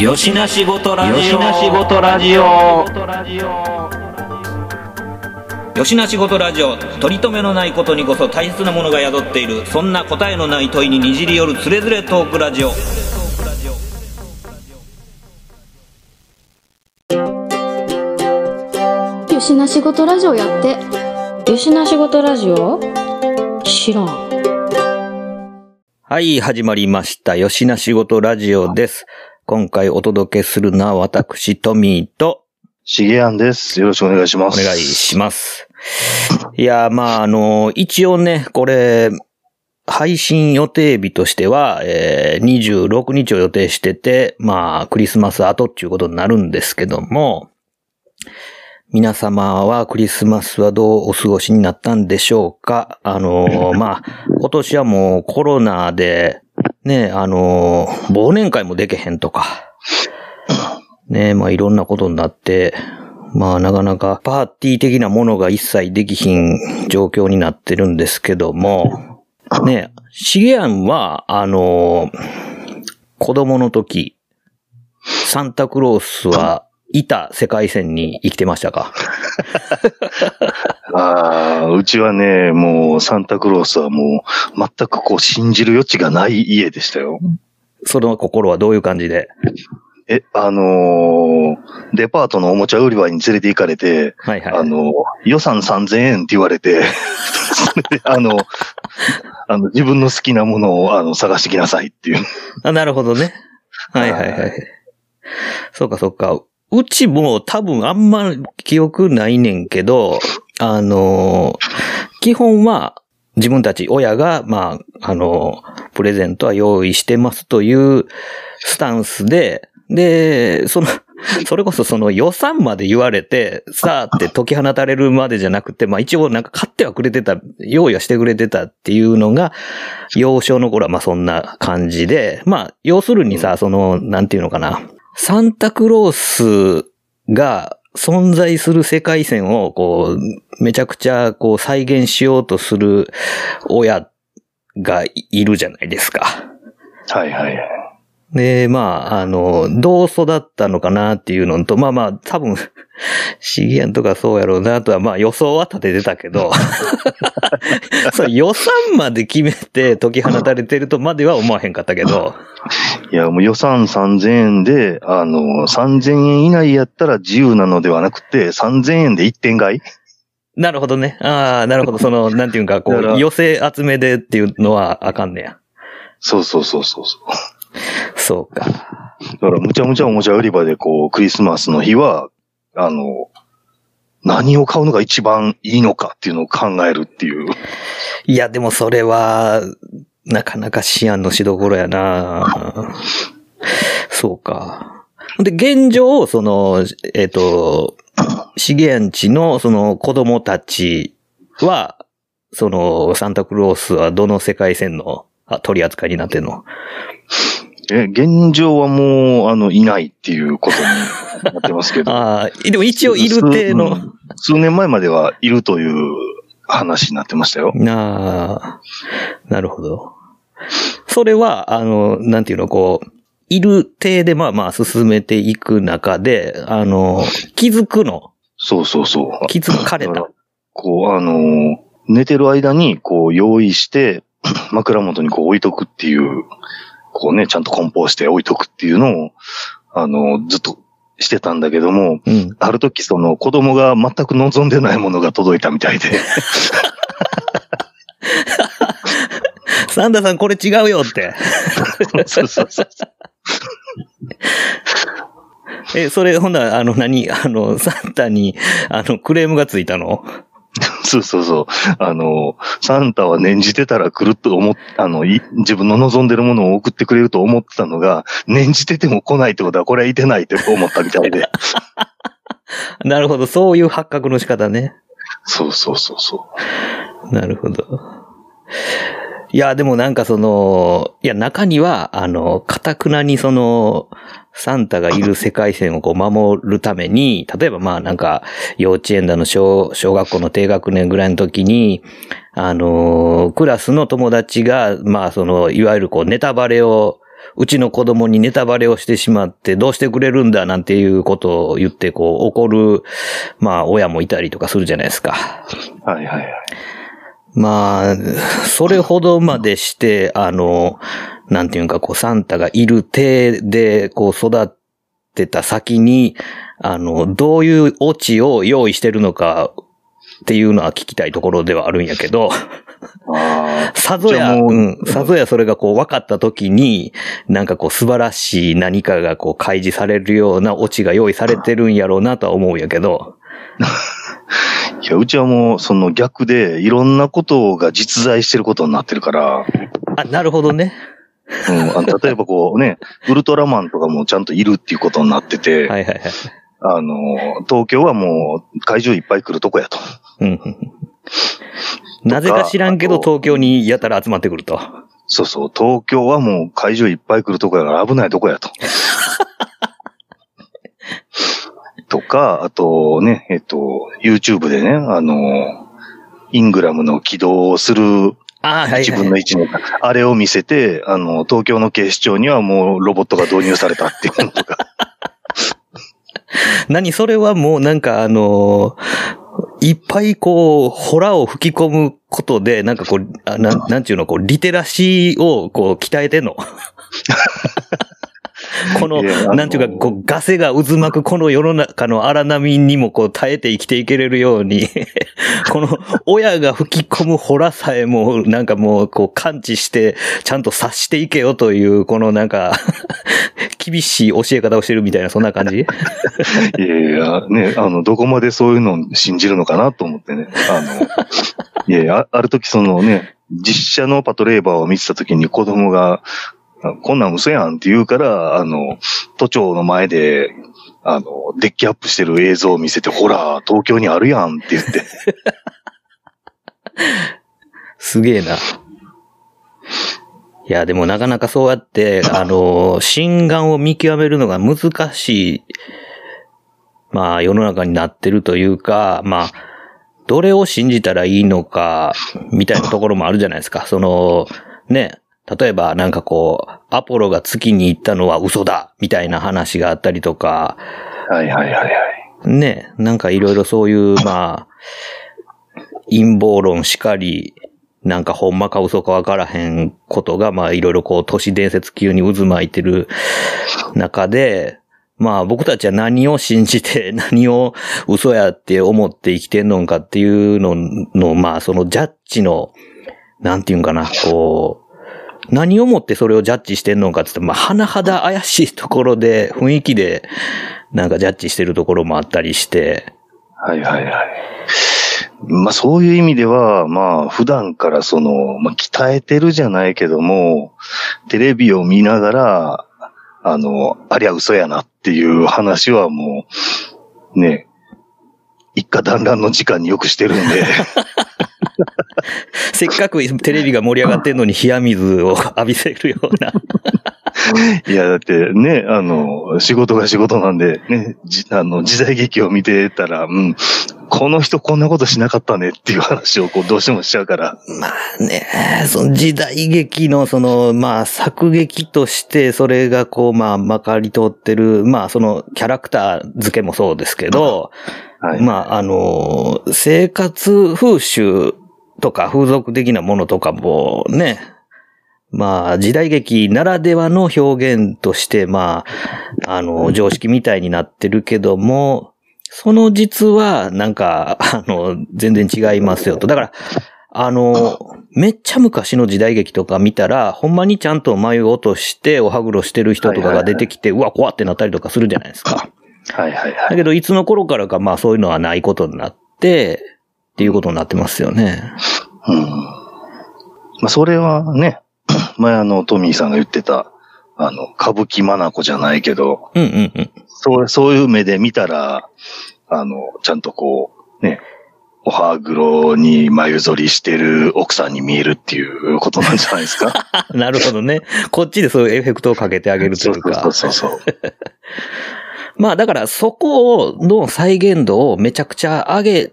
よしなしごとラジオ、よしなしごとラジオ、よしなしごとラジオ。取り留めのないことにこそ大切なものが宿っている、そんな答えのない問いににじり寄るつれづれトークラジオ。よしなしごとラジオやって。よしなしごとラジオ知らん。はい、始まりました。よしなしごとラジオです。今回お届けするのは私、トミーと、しげやんです。よろしくお願いします。お願いします。いや、まあ、一応ね、これ、配信予定日としては、26日を予定してて、まあ、クリスマス後っていうことになるんですけども、皆様はクリスマスはどうお過ごしになったんでしょうか。まあ、今年はもうコロナで、ね、忘年会もできへんとか、ね、まあいろんなことになって、まあなかなかパーティー的なものが一切できひん状況になってるんですけども、ね、しげやんは、子供の時、サンタクロースはいた世界線に生きてましたか？ああ、うちはね、もうサンタクロースはもう全くこう信じる余地がない家でしたよ。その心はどういう感じで？デパートのおもちゃ売り場に連れて行かれて、はいはい、予算3000円って言われて、自分の好きなものを探してきなさいっていう。あ、なるほどね。はいはいはい。そうかそうか。うちも多分あんま記憶ないねんけど、基本は自分たち親が、まあ、プレゼントは用意してますというスタンスで、で、それこそその予算まで言われて、さあって解き放たれるまでじゃなくて、まあ一応なんか買ってはくれてた、用意はしてくれてたっていうのが、幼少の頃はまあそんな感じで、まあ要するにさ、なんていうのかな。サンタクロースが存在する世界線をこうめちゃくちゃこう再現しようとする親がいるじゃないですか。はいはい。で、まあどう育ったのかなっていうのと、まあまあ多分シゲアンとかそうやろうなとはまあ予想は立ててたけど、そう予算まで決めて解き放たれてるとまでは思わへんかったけど。いや、もう予算3000円で、3000円以内やったら自由なのではなくて、3000円で1点買い？なるほどね。ああ、なるほど。なんていうんか、こう、寄せ集めでっていうのはあかんねや。そうそうそうそう。そうか。だから、むちゃむちゃおもちゃ売り場で、こう、クリスマスの日は、何を買うのが一番いいのかっていうのを考えるっていう。いや、でもそれは、なかなか思案のしどころやな。そうか。で、現状、しげやんちの、子供たちは、サンタクロースはどの世界線の取り扱いになってんの？現状はもう、いないっていうことになってますけど。ああ、でも一応いる程度。数年前まではいるという話になってましたよ。ああ、なるほど。それは、なんていうの、こう、いる程でまあまあ進めていく中で、気づくの。そうそうそう。気づかれた。こう、寝てる間に、こう、用意して、枕元にこう置いとくっていう、こうね、ちゃんと梱包して置いとくっていうのを、ずっとしてたんだけども、うん、ある時子供が全く望んでないものが届いたみたいで。サンタさんこれ違うよって。そうそうそう。それほんなら、サンタに、クレームがついたの？そうそうそう。サンタは念じてたら来ると思っ、自分の望んでるものを送ってくれると思ってたのが、念じてても来ないってことは、これはいてないって思ったみたいで。なるほど。そういう発覚の仕方ね。そうそうそうそう。なるほど。いや、でもなんかいや、中には、堅くなにサンタがいる世界線をこう守るために、例えばまあなんか、幼稚園だの小学校の低学年ぐらいの時に、クラスの友達が、まあいわゆるこうネタバレをうちの子供にネタバレをしてしまってどうしてくれるんだなんていうことを言ってこう怒る、まあ親もいたりとかするじゃないですか。はいはいはい。まあ、それほどまでして、なんていうかこうサンタがいる体でこう育ってた先に、どういうオチを用意してるのかっていうのは聞きたいところではあるんやけど、さぞやそれがこう分かった時に、なんかこう素晴らしい何かがこう開示されるようなオチが用意されてるんやろうなとは思うんやけど。いや、うちはもうその逆でいろんなことが実在してることになってるから。あ、なるほどね。うん、例えばこうね、ウルトラマンとかもちゃんといるっていうことになってて、はいはいはい。東京はもう怪獣いっぱい来るとこやと。うん。なぜか知らんけど東京にやたら集まってくると。そうそう、東京はもう怪獣いっぱい来るとこやから危ないとこやと。とか、あとね、YouTube でね、イングラムの起動をする自分の位置の、あれを見せて、東京の警視庁にはもうロボットが導入されたっていうのとか。何それはもうなんかいっぱいこう、ホラーを吹き込むことで、なんかこう、なんちゅうの、こう、リテラシーをこう、鍛えてんの。この、なんちゅうか、こう、ガセが渦巻くこの世の中の荒波にもこう、耐えて生きていけれるように、この、親が吹き込むホラーさえも、なんかもう、こう、感知して、ちゃんと察していけよという、このなんか、厳しい教え方をしてるみたいな、そんな感じいやいや、ね、どこまでそういうのを信じるのかなと思ってね。いやいや、ある時そのね、実写のパトレーバーを見てた時に子供が、こんなん嘘やんって言うから、都庁の前で、デッキアップしてる映像を見せて、ほら、東京にあるやんって言って。すげえな。いや、でもなかなかそうやって、真贋を見極めるのが難しい、まあ、世の中になってるというか、まあ、どれを信じたらいいのか、みたいなところもあるじゃないですか。その、ね、例えばなんかこう、アポロが月に行ったのは嘘だみたいな話があったりとか。はいはいはいはい。ね、なんかいろいろそういう、まあ、陰謀論しかり、なんかほんまか嘘かわからへんことが、まあいろいろこう、都市伝説級に渦巻いてる中で、まあ僕たちは何を信じて何を嘘やって思って生きてんのかっていうのの、まあそのジャッジの、なんていうんかな、こう、何をもってそれをジャッジしてんのかって言って、まあ、甚だ怪しいところで、雰囲気で、なんかジャッジしてるところもあったりして。はいはいはい。まあ、そういう意味では、まあ、普段からその、まあ、鍛えてるじゃないけども、テレビを見ながら、ありゃ嘘やなっていう話はもう、ね、一家団らんの時間によくしてるんで。せっかくテレビが盛り上がってんのに冷や水を浴びせるような。いや、だってね、仕事が仕事なんで、ね、時代劇を見てたら、うん、この人こんなことしなかったねっていう話をこうどうしてもしちゃうから。まあね、その時代劇のその、まあ作劇としてそれがこう、まあまかり通ってる、まあそのキャラクター付けもそうですけど、はい、まあ生活風習、とか風俗的なものとかもね、まあ時代劇ならではの表現としてまあ常識みたいになってるけども、その実はなんか全然違いますよと。だからめっちゃ昔の時代劇とか見たら、ほんまにちゃんと眉を落としておはぐろしてる人とかが出てきて、うわ怖ってなったりとかするじゃないですか。はいはいはい。だけどいつの頃からかまあそういうのはないことになって。っていうことになってますよね。うん。まあ、それはね、前トミーさんが言ってた、歌舞伎まなこじゃないけど、うんうんうん。そういう目で見たら、ちゃんとこう、ね、お歯黒に眉剃りしてる奥さんに見えるっていうことなんじゃないですか。なるほどね。こっちでそういうエフェクトをかけてあげるというか。そう。まあ、だからそこの再現度をめちゃくちゃ上げ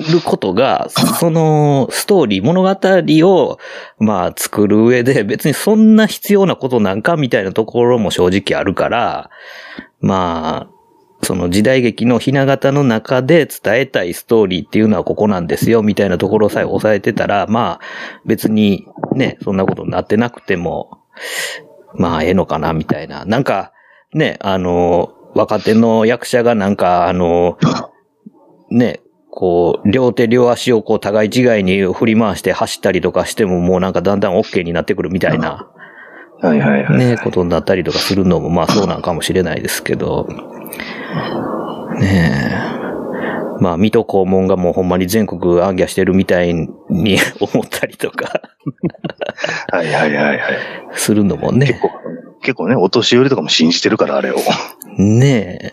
ることが、そのストーリー、物語を、まあ作る上で別にそんな必要なことなんかみたいなところも正直あるから、まあ、その時代劇のひな形の中で伝えたいストーリーっていうのはここなんですよみたいなところさえ抑えてたら、まあ別にね、そんなことになってなくても、まあええのかなみたいな。なんかね、若手の役者がなんかね、こう、両手両足をこう、互い違いに振り回して走ったりとかしても、もうなんかだんだん OK になってくるみたいな、はいはいはい。ね、ことになったりとかするのも、まあそうなんかもしれないですけど、ねえ。まあ、水戸黄門がもうほんまに全国行脚してるみたいに思ったりとか。はいはいはいはい。するのもね。結構ね、お年寄りとかも信じてるから、あれを。ねえ。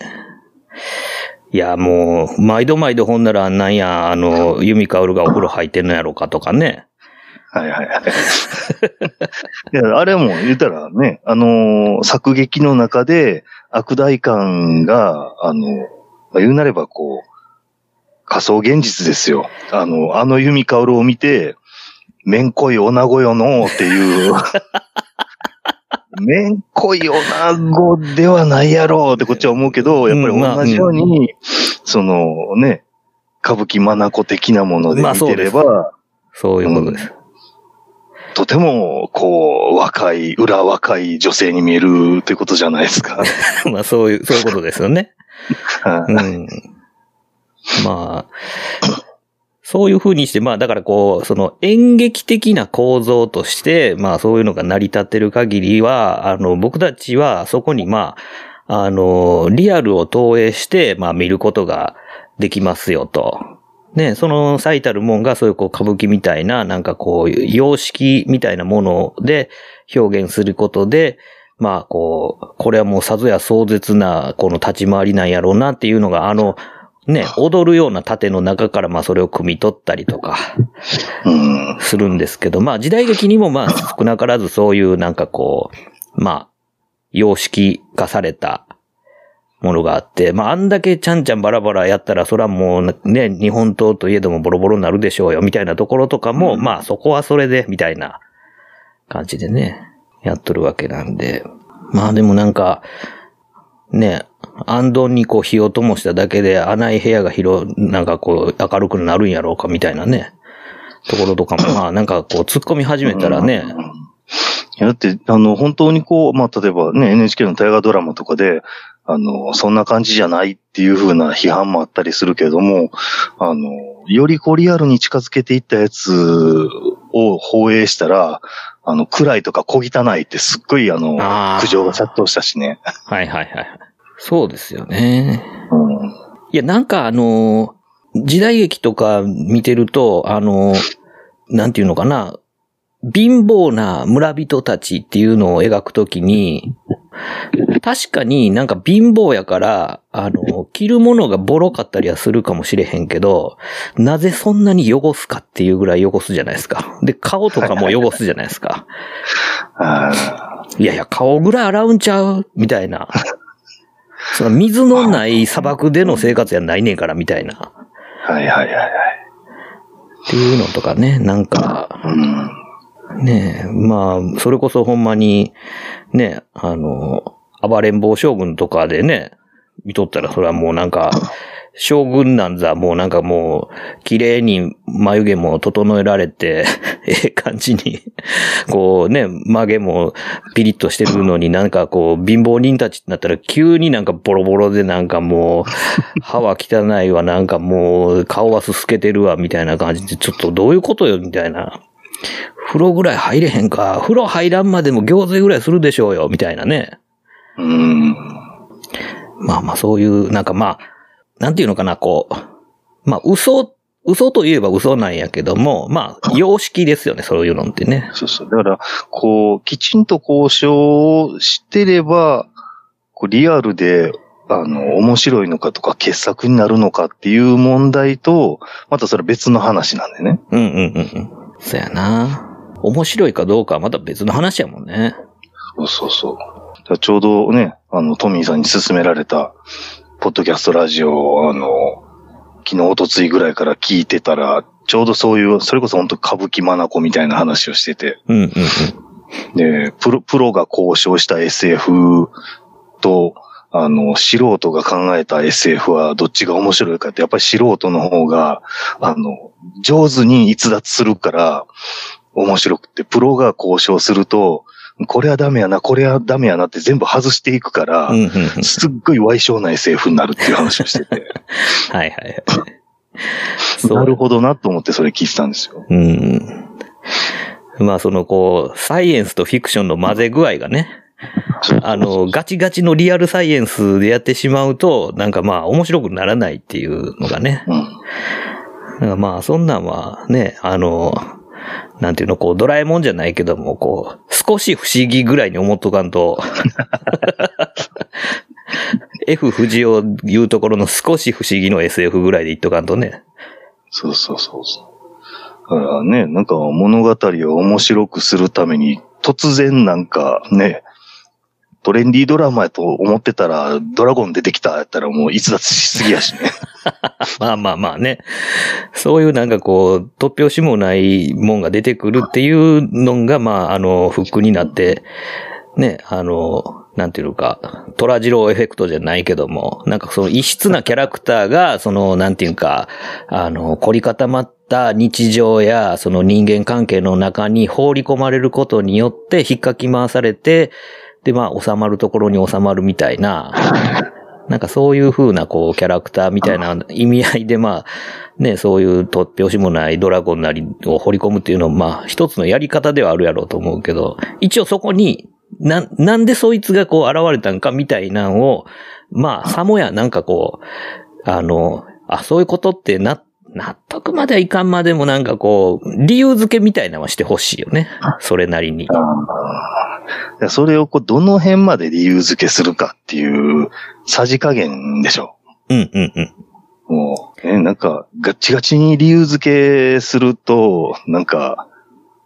いや、もう、毎度毎度ほんならなんや、由美かおるがお風呂入ってんのやろかとかね。はいはいはい。いや、あれも言ったらね、作劇の中で悪代官が、言うなればこう、仮想現実ですよ。あの由美かおるを見て、めんこいおなごよのっていう。めんこい女子ではないやろうってこっちは思うけど、やっぱり同じように、うんまあうん、そのね、歌舞伎まなこ的なもので見てれば、まあそういうことです。とても、こう、若い女性に見えるということじゃないですか。まあそういうことですよね。うん、まあ。そういう風にして、まあだからこう、その演劇的な構造として、まあそういうのが成り立ってる限りは、僕たちはそこにまあ、リアルを投影して、まあ見ることができますよと。ね、その最たるもんがそういうこう歌舞伎みたいな、なんかこう、様式みたいなもので表現することで、まあこう、これはもうさぞや壮絶なこの立ち回りなんやろうなっていうのが、ね、踊るような盾の中からまあそれを汲み取ったりとか、するんですけど、まあ時代劇にもまあ少なからずそういうなんかこう、まあ、様式化されたものがあって、まああんだけちゃんちゃんバラバラやったらそらもうね、日本刀といえどもボロボロになるでしょうよみたいなところとかも、まあそこはそれでみたいな感じでね、やっとるわけなんで、まあでもなんか、ね、暗洞にこう火を灯しただけで穴い部屋がなんかこう明るくなるんやろうかみたいなね、ところとかも、まあなんかこう突っ込み始めたらね。だって、本当にこう、まあ例えばね、NHK の大河ドラマとかで、そんな感じじゃないっていう風な批判もあったりするけれども、よりこうリアルに近づけていったやつを放映したら、暗いとか小汚いってすっごい苦情が殺到したしね。はいはいはい。そうですよね。うん、いや、なんか時代劇とか見てると、なんていうのかな、貧乏な村人たちっていうのを描くときに、確かになんか貧乏やから、着るものがボロかったりはするかもしれへんけど、なぜそんなに汚すかっていうぐらい汚すじゃないですか。で、顔とかも汚すじゃないですか。いやいや、顔ぐらい洗うんちゃうみたいな。その水のない砂漠での生活やないねんからみたいな。はいはいはいはい。っていうのとかね、なんか、ねえ、まあ、それこそほんまに、ね、暴れん坊将軍とかでね、見とったらそれはもうなんか、将軍なんざもうなんかもう、綺麗に眉毛も整えられて、ええ感じに、こうね、曲げもピリッとしてるのになんかこう、貧乏人たちになったら急になんかボロボロでなんかもう、歯は汚いわ、なんかもう、顔はすすけてるわ、みたいな感じで、ちょっとどういうことよ、みたいな。風呂ぐらい入れへんか、風呂入らんまでも行水ぐらいするでしょうよ、みたいなね。まあまあそういう、なんかまあ、なんていうのかな、こう。まあ、嘘といえば嘘なんやけども、まあ、様式ですよね、そういうのってね。そうそう。だから、こう、きちんと交渉をしてれば、こうリアルで、面白いのかとか、傑作になるのかっていう問題と、またそれ別の話なんでね。うんうんうんうん。そうやな。面白いかどうかはまた別の話やもんね。そうそうそう。ちょうどね、トミーさんに勧められた、ポッドキャストラジオ、昨日おとついぐらいから聞いてたら、ちょうどそういう、それこそ本当歌舞伎まなこみたいな話をしてて、うんうんうん、で、プロが交渉した SF と、素人が考えた SF はどっちが面白いかって、やっぱり素人の方が、上手に逸脱するから面白くて、プロが交渉すると、これはダメやな、これはダメやなって全部外していくから、うんうんうん、すっごい歪小な SF になるっていう話をしてて。はいはいはい。なるほどなと思ってそれ聞いてたんですよ。うん。まあそのこう、サイエンスとフィクションの混ぜ具合がね、ガチガチのリアルサイエンスでやってしまうと、なんかまあ面白くならないっていうのがね。うん、まあそんなんはね、なんていうの、こう、ドラえもんじゃないけども、こう、少し不思議ぐらいに思っとかんと、F 不二雄言うところの少し不思議の SF ぐらいで言っとかんとね。そうそうそうそう。だからね、なんか物語を面白くするために、突然なんかね、トレンディードラマやと思ってたら、ドラゴン出てきたやったらもう逸脱しすぎやしね。まあまあまあね。そういうなんかこう、突拍子もないもんが出てくるっていうのが、まあ、フックになって、ね、なんていうか、トラジローエフェクトじゃないけども、なんかその異質なキャラクターが、その、なんていうか、凝り固まった日常や、その人間関係の中に放り込まれることによって、引っかき回されて、で、まあ、収まるところに収まるみたいな、なんかそういう風な、こう、キャラクターみたいな意味合いで、まあ、ね、そういう突拍子もないドラゴンなりを掘り込むっていうのも、まあ、一つのやり方ではあるやろうと思うけど、一応そこに、なんでそいつがこう、現れたんかみたいなんを、まあ、さもや、なんかこう、そういうことって納得まではいかんまでもなんかこう、理由付けみたいなのはしてほしいよね。それなりに。それをこう、どの辺まで理由付けするかっていう、さじ加減でしょ。うんうんうん。もう、なんか、ガチガチに理由付けすると、なんか、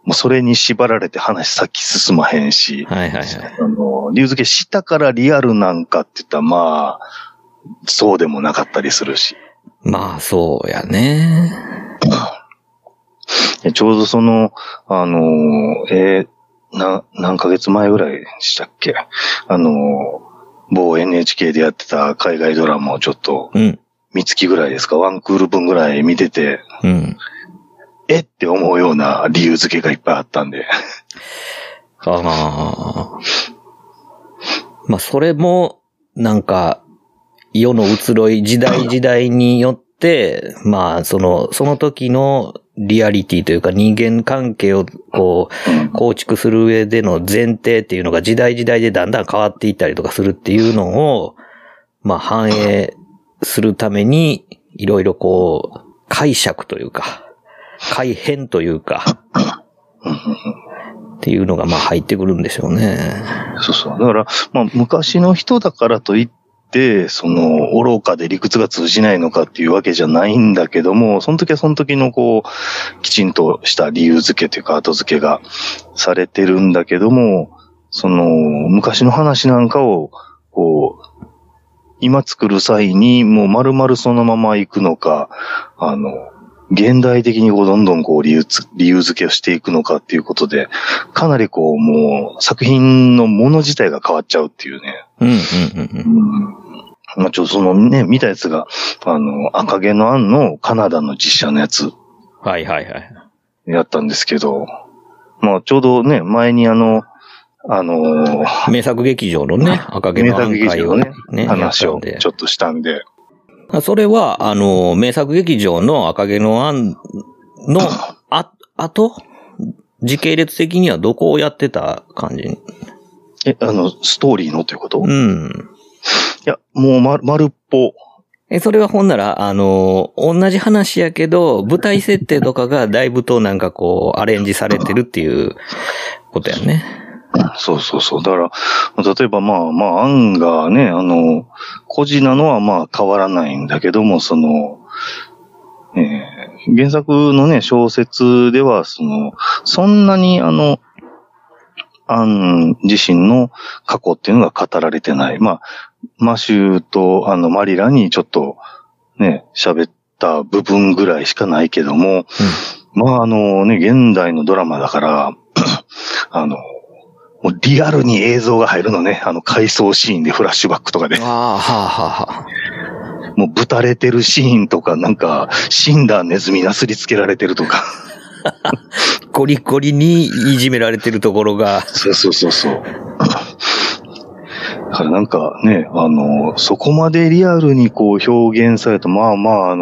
もうそれに縛られて話先進まへんし、はいはいはい。理由付けしたからリアルなんかって言ったら、まあ、そうでもなかったりするし。まあ、そうやね。ちょうどその、何ヶ月前ぐらいでしたっけ？某 NHK でやってた海外ドラマをちょっと、三月ぐらいですか、ワンクール分ぐらい見てて、うん、って思うような理由付けがいっぱいあったんで。ああ。まあ、それも、なんか、世の移ろい、時代によって、まあ、その時のリアリティというか人間関係をこう、構築する上での前提っていうのが時代でだんだん変わっていったりとかするっていうのを、まあ、反映するために、いろいろこう、解釈というか、改変というか、っていうのがまあ入ってくるんでしょうね。そうそう。だから、まあ、昔の人だからといって、で、愚かで理屈が通じないのかっていうわけじゃないんだけども、その時はその時のこう、きちんとした理由付けというか後付けがされてるんだけども、昔の話なんかを、こう、今作る際にもう丸々そのまま行くのか、現代的にこうどんどんこう理由付けをしていくのかっていうことで、かなりこうもう作品のもの自体が変わっちゃうっていうね。うんうんうんうん。まあ、見たやつが、赤毛のアンのカナダの実写のやつ。はいはいはい。やったんですけど、まあちょうどね、前に名作劇場のね、赤毛のアン会をね、話をちょっとしたんで、それは、名作劇場の赤毛のアンの、あと、時系列的にはどこをやってた感じ？ストーリーのということ？うん。いや、もう丸っぽ。それはほんなら、同じ話やけど、舞台設定とかがだいぶとなんかこう、アレンジされてるっていうことやね。そうそうそう。だから、例えばまあ、アンがね、孤児なのはまあ変わらないんだけども、原作のね、小説では、そんなにアン自身の過去っていうのが語られてない。まあ、マシューとマリラにちょっとね、喋って、った部分ぐらいしかないけども、うん、まあね、現代のドラマだから、もうリアルに映像が入るのね、回想シーンでフラッシュバックとかで。ああ、はあ、はあ。もうぶたれてるシーンとか、なんか、死んだネズミなすりつけられてるとか。ゴリゴリにいじめられてるところが。そうそうそうそう。だからなんかね、そこまでリアルにこう表現された、まあまあ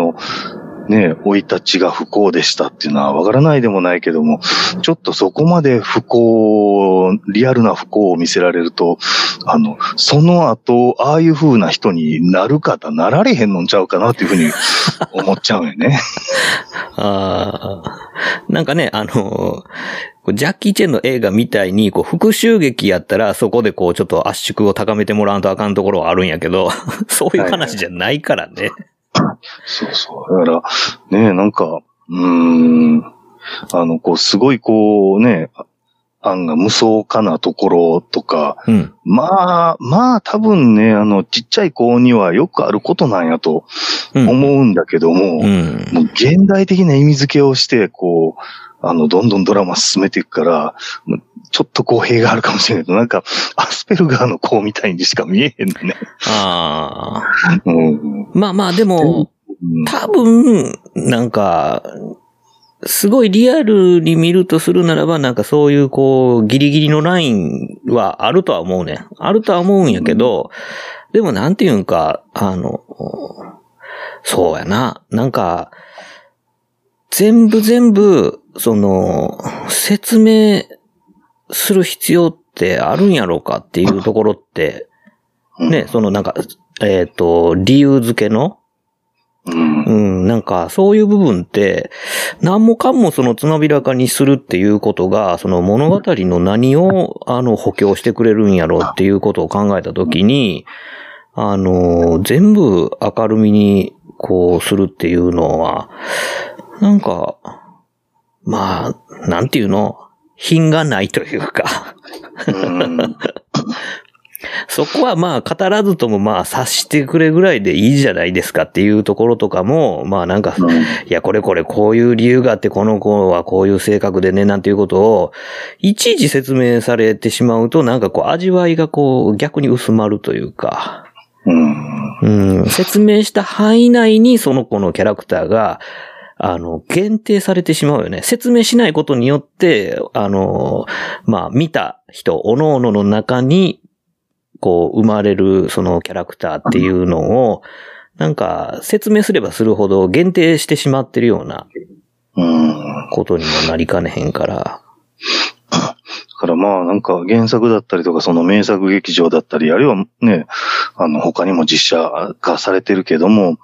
ね、生い立ちが不幸でしたっていうのはわからないでもないけども、ちょっとそこまで不幸、リアルな不幸を見せられると、その後、ああいう風な人になる方なられへんのんちゃうかなっていうふうに思っちゃうよね。ああ。なんかね、ジャッキー・チェンの映画みたいに、こう、復讐劇やったら、そこでこう、ちょっと圧縮を高めてもらわんとあかんところはあるんやけど、そういう話じゃないからね。はいはいそうそう。だから、ね、なんか、こう、すごいこうね、案が無双かなところとか、うん、まあ、多分ね、ちっちゃい子にはよくあることなんやと思うんだけども、うん、もう現代的な意味付けをして、こう、どんどんドラマ進めていくから、ちょっと公平があるかもしれないけど、なんか、アスペルガーの子みたいにしか見えへんのね。ああ。うん、まあまあ、でも、多分、なんか、すごいリアルに見るとするならば、なんかそういうこう、ギリギリのラインはあるとは思うね。あるとは思うんやけど、うん、でもなんていうんか、そうやな。なんか、全部、説明する必要ってあるんやろうかっていうところって、ね、なんか、理由付けの、うん、なんか、そういう部分って、何もかもつまびらかにするっていうことが、物語の何を、補強してくれるんやろうっていうことを考えたときに、全部明るみに、こう、するっていうのは、なんか、まあ、なんていうの、品がないというか。そこはまあ語らずともまあ察してくれぐらいでいいじゃないですかっていうところとかも、まあなんか、いやこれこういう理由があってこの子はこういう性格でねなんていうことをいちいち説明されてしまうとなんかこう味わいがこう逆に薄まるというか、説明した範囲内にその子のキャラクターが限定されてしまうよね。説明しないことによって、まあ見た人、各々の中にこう生まれるそのキャラクターっていうのをなんか説明すればするほど限定してしまってるようなことにもなりかねへんから。だからまあなんか原作だったりとかその名作劇場だったりあるいはね、他にも実写化されてるけども、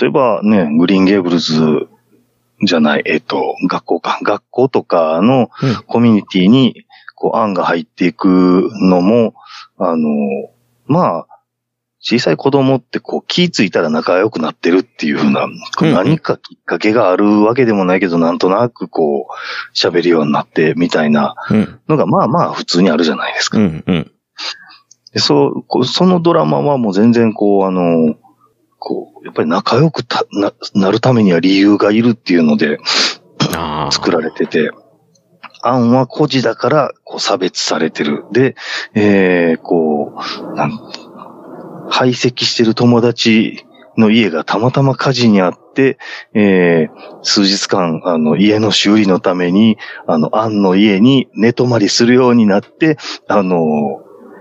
例えばね、グリーンゲーブルズじゃない、学校とかのコミュニティに、こう案が入っていくのも、まあ、小さい子供ってこう気ついたら仲良くなってるっていう風な、何かきっかけがあるわけでもないけど、なんとなくこう喋るようになってみたいなのがまあまあ普通にあるじゃないですか。うんうん、でそのドラマはもう全然こうこうやっぱり仲良くなるためには理由がいるっていうので作られてて、案は孤児だからこう差別されてるで、こう排斥してる友達の家がたまたま火事にあって、数日間家の修理のために案の家に寝泊まりするようになって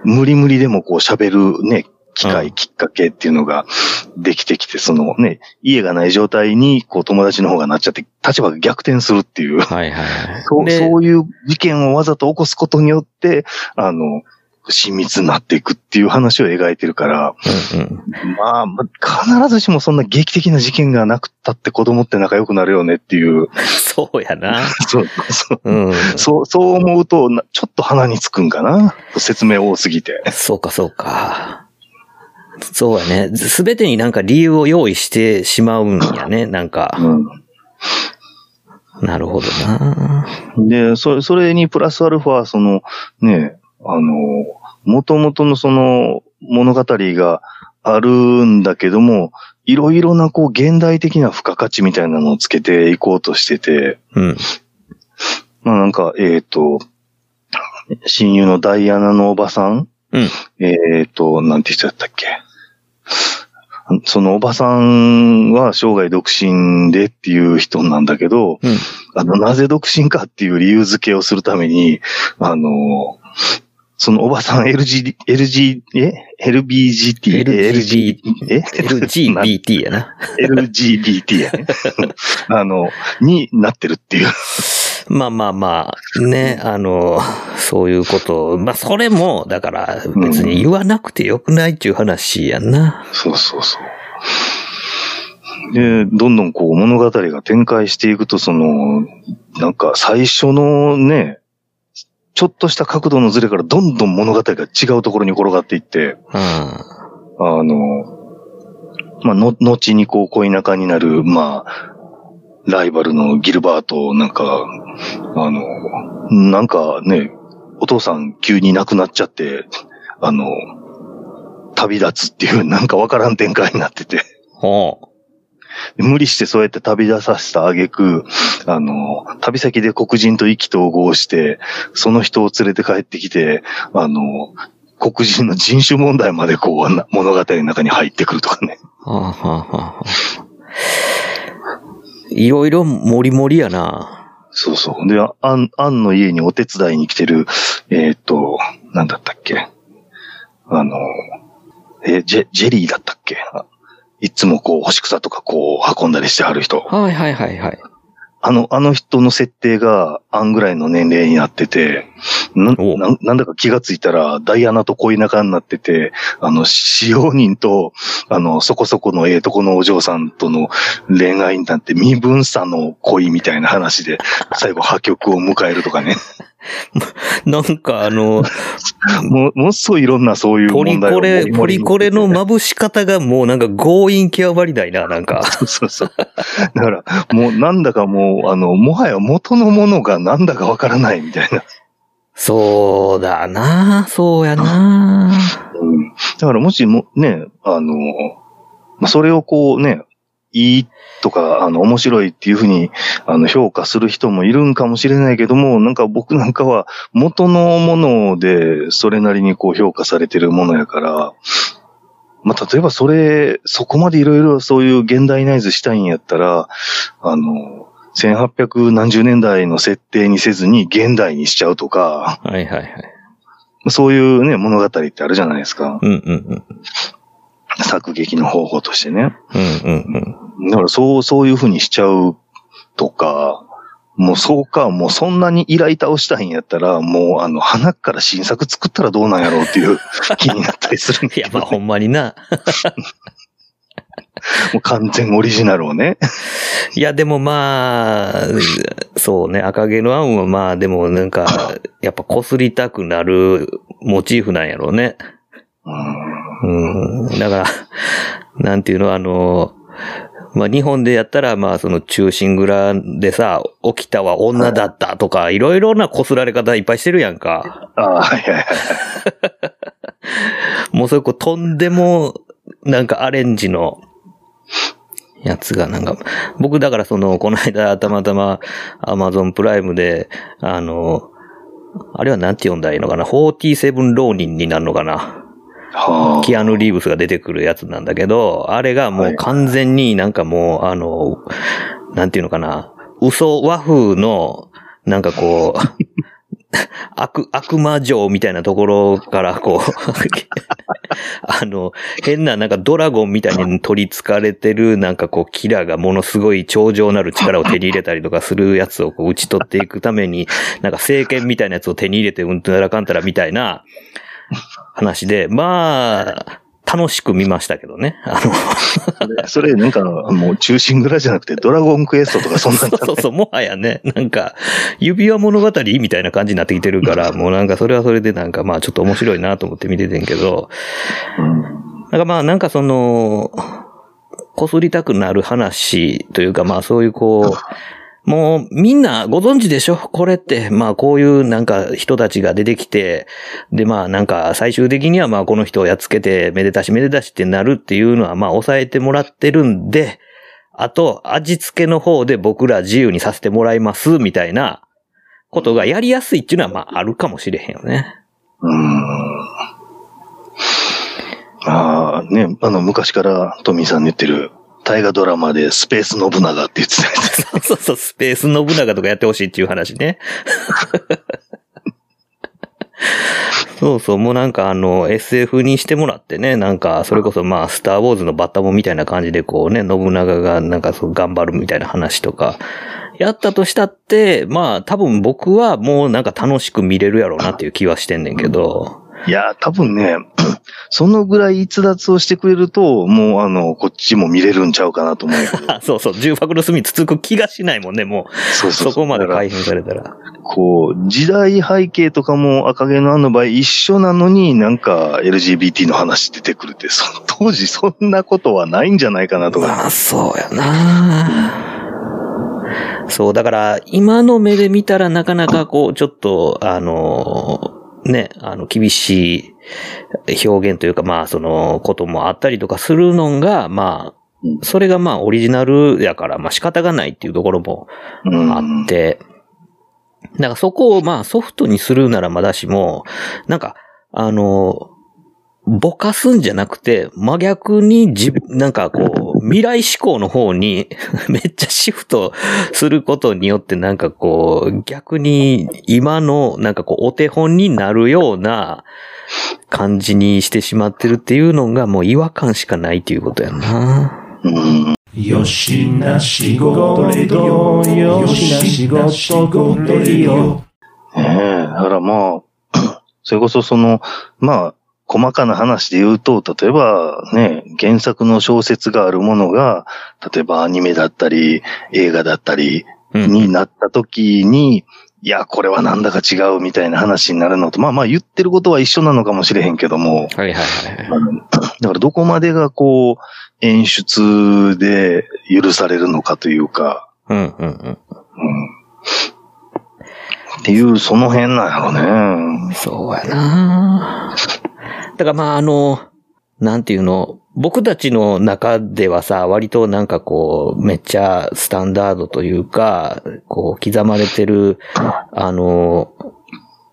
無理でもこう喋るね。機会、きっかけっていうのができてきて、そのね、家がない状態に、こう友達の方がなっちゃって、立場が逆転するっていう。はいはい。そういう事件をわざと起こすことによって、親密になっていくっていう話を描いてるから、うんうん、まあ、必ずしもそんな劇的な事件がなくったって子供って仲良くなるよねっていう。そうやな。そう思うと、ちょっと鼻につくんかな。説明多すぎて。そうかそうか。そうやね。すべてになんか理由を用意してしまうんやね。なんか。なるほどな。で、それにプラスアルファ、ね、もともとのその物語が、あるんだけども、いろいろなこう現代的な付加価値みたいなのをつけていこうとしてて、うん、まあなんか、親友のダイアナのおばさん、うん、なんて人だったっけ、そのおばさんは生涯独身でっていう人なんだけど、うん、なぜ独身かっていう理由付けをするために、そのおばさん LGBT やな。LGBT やね。になってるっていう。まあまあまあ、ね、そういうことを、まあそれも、だから別に言わなくてよくないっていう話やんな。うん、そうそうそう。で、どんどんこう物語が展開していくと、その、なんか最初のね、ちょっとした角度のずれからどんどん物語が違うところに転がっていって、うん、まあの、後にこう恋仲になる、まあ、ライバルのギルバートなんか、なんかね、お父さん急に亡くなっちゃって、旅立つっていうなんかわからん展開になってて。はあ、無理してそうやって旅立たせた挙句、旅先で黒人と意気投合して、その人を連れて帰ってきて、黒人の人種問題までこう、物語の中に入ってくるとかね。はあはあはあ、いろいろもりもりやな。そうそう。で、アンの家にお手伝いに来てる、なんだったっけ。ジェリーだったっけ。いつもこう、干し草とかこう、運んだりしてはる人。はいはいはいはい。あの人の設定が、アンぐらいの年齢になってて、なんだか気がついたら、ダイアナと恋仲になってて、使用人と、そこそこのええとこのお嬢さんとの恋愛になって、身分差の恋みたいな話で、最後破局を迎えるとかね。なんかもっそいろんなそういう問題をポリコレのまぶし方がもうなんか強引極まりないな、なんか。そうそう。だから、もうなんだかもう、もはや元のものがなんだかわからないみたいな。そうだな、そうやな、うん。だからもしもね、まあ、それをこうね、いいとか、面白いっていうふうに、評価する人もいるんかもしれないけども、なんか僕なんかは元のもので、それなりにこう評価されてるものやから、まあ、例えばそこまでいろいろそういう現代ナイズしたいんやったら、1800何十年代の設定にせずに現代にしちゃうとか、はいはいはい。そういうね、物語ってあるじゃないですか。うんうんうん。作劇の方法としてね。うんうんうん。だからそういう風にしちゃうとか、もうそうか、もうそんなに依頼倒したいんやったら、もう鼻から新作作ったらどうなんやろうっていう気になったりするんだけど、ね。いや、まあほんまにな。もう完全オリジナルをね。いや、でもまあ、そうね、赤毛のアンはまあでもなんか、やっぱ擦りたくなるモチーフなんやろうね。うん、だから、なんていうの、まあ、日本でやったら、まあ、その、忠臣蔵でさ、起きたは女だったとか、いろいろな擦られ方いっぱいしてるやんか。ああ、はいはいはい。もうそういう、こう、とんでも、なんかアレンジの、やつがなんか、僕だからその、この間、たまたま、Amazon プライムで、あれはなんて読んだらいいのかな、47浪人になるのかな。キアヌ・リーブスが出てくるやつなんだけど、あれがもう完全になんかもう、なんていうのかな、嘘和風の、なんかこう、悪魔城みたいなところからこう、変ななんかドラゴンみたいに取り憑かれてるなんかこうキラーがものすごい超常なる力を手に入れたりとかするやつをこう打ち取っていくために、なんか聖剣みたいなやつを手に入れてうんとならかんたらみたいな、話で、まあ、楽しく見ましたけどね。それなんか、もう忠臣蔵じゃなくてドラゴンクエストとかそんなんだね。そうそうそう、もはやね、なんか、指輪物語みたいな感じになってきてるから、もうなんかそれはそれでなんかまあちょっと面白いなと思って見ててんけど、なんかまあなんかその、こすりたくなる話というかまあそういうこう、もうみんなご存知でしょこれって。まあこういうなんか人たちが出てきて、でまあなんか最終的にはまあこの人をやっつけてめでたしめでたしってなるっていうのはまあ抑えてもらってるんで、あと味付けの方で僕ら自由にさせてもらいますみたいなことがやりやすいっていうのはまああるかもしれへんよね。ああね、昔からトミーさん言ってる大河ドラマでスペース信長って言ってたやつ。そうそうそう、スペース信長とかやってほしいっていう話ね。そうそう、もうなんかSF にしてもらってね、なんかそれこそまあスターウォーズのバッタモンみたいな感じでこうね、信長がなんかそう頑張るみたいな話とか、やったとしたって、まあ多分僕はもうなんか楽しく見れるやろうなっていう気はしてんねんけど。いや、多分ね、そのぐらい逸脱をしてくれると、もうこっちも見れるんちゃうかなと思う。そうそう、重箱の隅つつく気がしないもんね、もう。そうそうそう。そこまで改変されたら。こう、時代背景とかも赤毛のアンの場合一緒なのになんか LGBT の話出てくるって、その当時そんなことはないんじゃないかなとか。まあ、そうやな。そう、だから、今の目で見たらなかなかこう、ちょっと、ね、厳しい表現というか、まあ、その、こともあったりとかするのが、まあ、それがまあ、オリジナルやから、まあ、仕方がないっていうところもあって、だからそこをまあ、ソフトにするならまだしも、なんか、ぼかすんじゃなくて、真逆になんかこう、未来思考の方にめっちゃシフトすることによってなんかこう、逆に今のなんかこう、お手本になるような感じにしてしまってるっていうのがもう違和感しかないということやな。よしな仕事れどよ、よしな仕事れよ。だからまあ、それこそその、まあ、細かな話で言うと、例えばね、原作の小説があるものが、例えばアニメだったり、映画だったりになった時に、いや、これはなんだか違うみたいな話になるのと、まあまあ言ってることは一緒なのかもしれへんけども、はいはいはい。だからどこまでがこう、演出で許されるのかというか、うんうんうん。っていう、その辺なんやろね。そうやな。だからまあなんていうの、僕たちの中ではさ、割となんかこう、めっちゃスタンダードというか、こう、刻まれてる、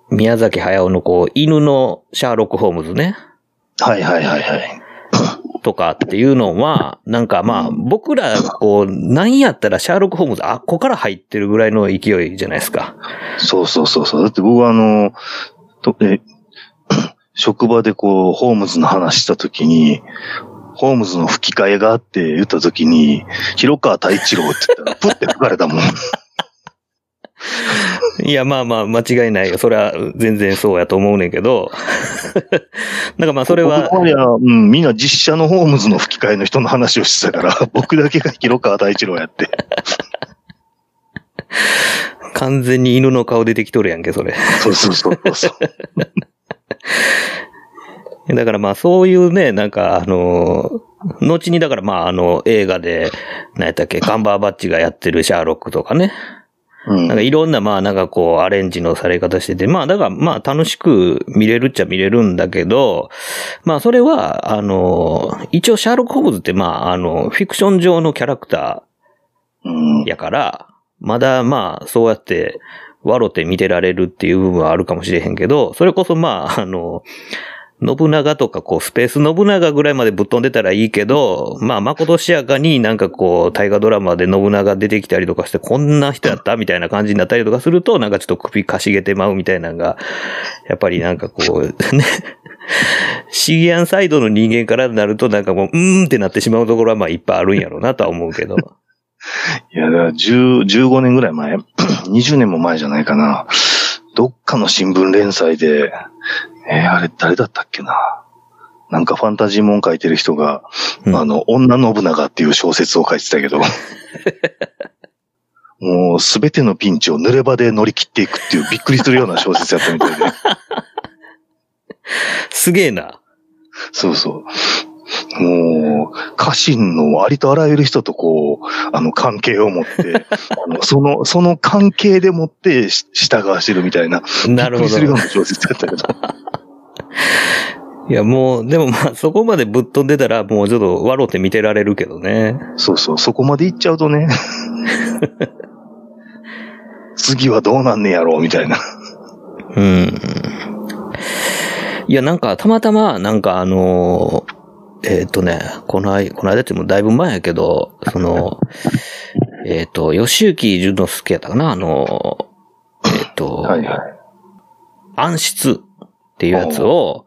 宮崎駿のこう、犬のシャーロック・ホームズね。はいはいはいはい。とかっていうのは、なんかまあ、僕ら、こう、なんやったらシャーロック・ホームズ、あっこから入ってるぐらいの勢いじゃないですか。そうそうそうそう。だって僕は職場でこう、ホームズの話したときに、ホームズの吹き替えがあって言ったときに、広川太一郎って言ったら、プッて吹かれたもん。いや、まあまあ、間違いないよ。それは全然そうやと思うねんけど。なんかまあ、それは。ここや、うん、みんな実写のホームズの吹き替えの人の話をしてたから、僕だけが広川太一郎やって。完全に犬の顔出てきとるやんけ、それ。そうそうそうそう。だからまあそういうね、なんか後にだからまあ映画で、何やったっけ、カンバーバッチがやってるシャーロックとかね。うん、なんかいろんなまあなんかこうアレンジのされ方してて、まあだからまあ楽しく見れるっちゃ見れるんだけど、まあそれは一応シャーロック・ホームズってまあフィクション上のキャラクターやから、まだまあそうやって、笑って見てられるっていう部分はあるかもしれへんけど、それこそまあ、信長とかこう、スペース信長ぐらいまでぶっ飛んでたらいいけど、まあ、まことしやかになんかこう、大河ドラマで信長出てきたりとかして、こんな人やったみたいな感じになったりとかすると、なんかちょっと首かしげてまうみたいなのが、やっぱりなんかこう、ね、シギアンサイドの人間からなるとなんかもう、ってなってしまうところはまあいっぱいあるんやろうなとは思うけど。いや、だから15年ぐらい前、20年も前じゃないかな。どっかの新聞連載で、あれ誰だったっけな。なんかファンタジーもん書いてる人が、女信長っていう小説を書いてたけど、もうすべてのピンチを濡れ場で乗り切っていくっていうびっくりするような小説やったみたいで。すげえな。そうそう。もう、家臣のありとあらゆる人とこう、関係を持って、その関係でもって従わしてるみたいな。なるほど。びっくりするような小説だったけど。いや、もう、でもまあ、そこまでぶっ飛んでたら、もうちょっと笑って見てられるけどね。そうそう、そこまで行っちゃうとね。次はどうなんねやろう、みたいな。うん。いや、なんか、たまたま、なんかこの間ってもうだいぶ前やけど、その、吉行淳之介やったかな、はいはい、暗室っていうやつを、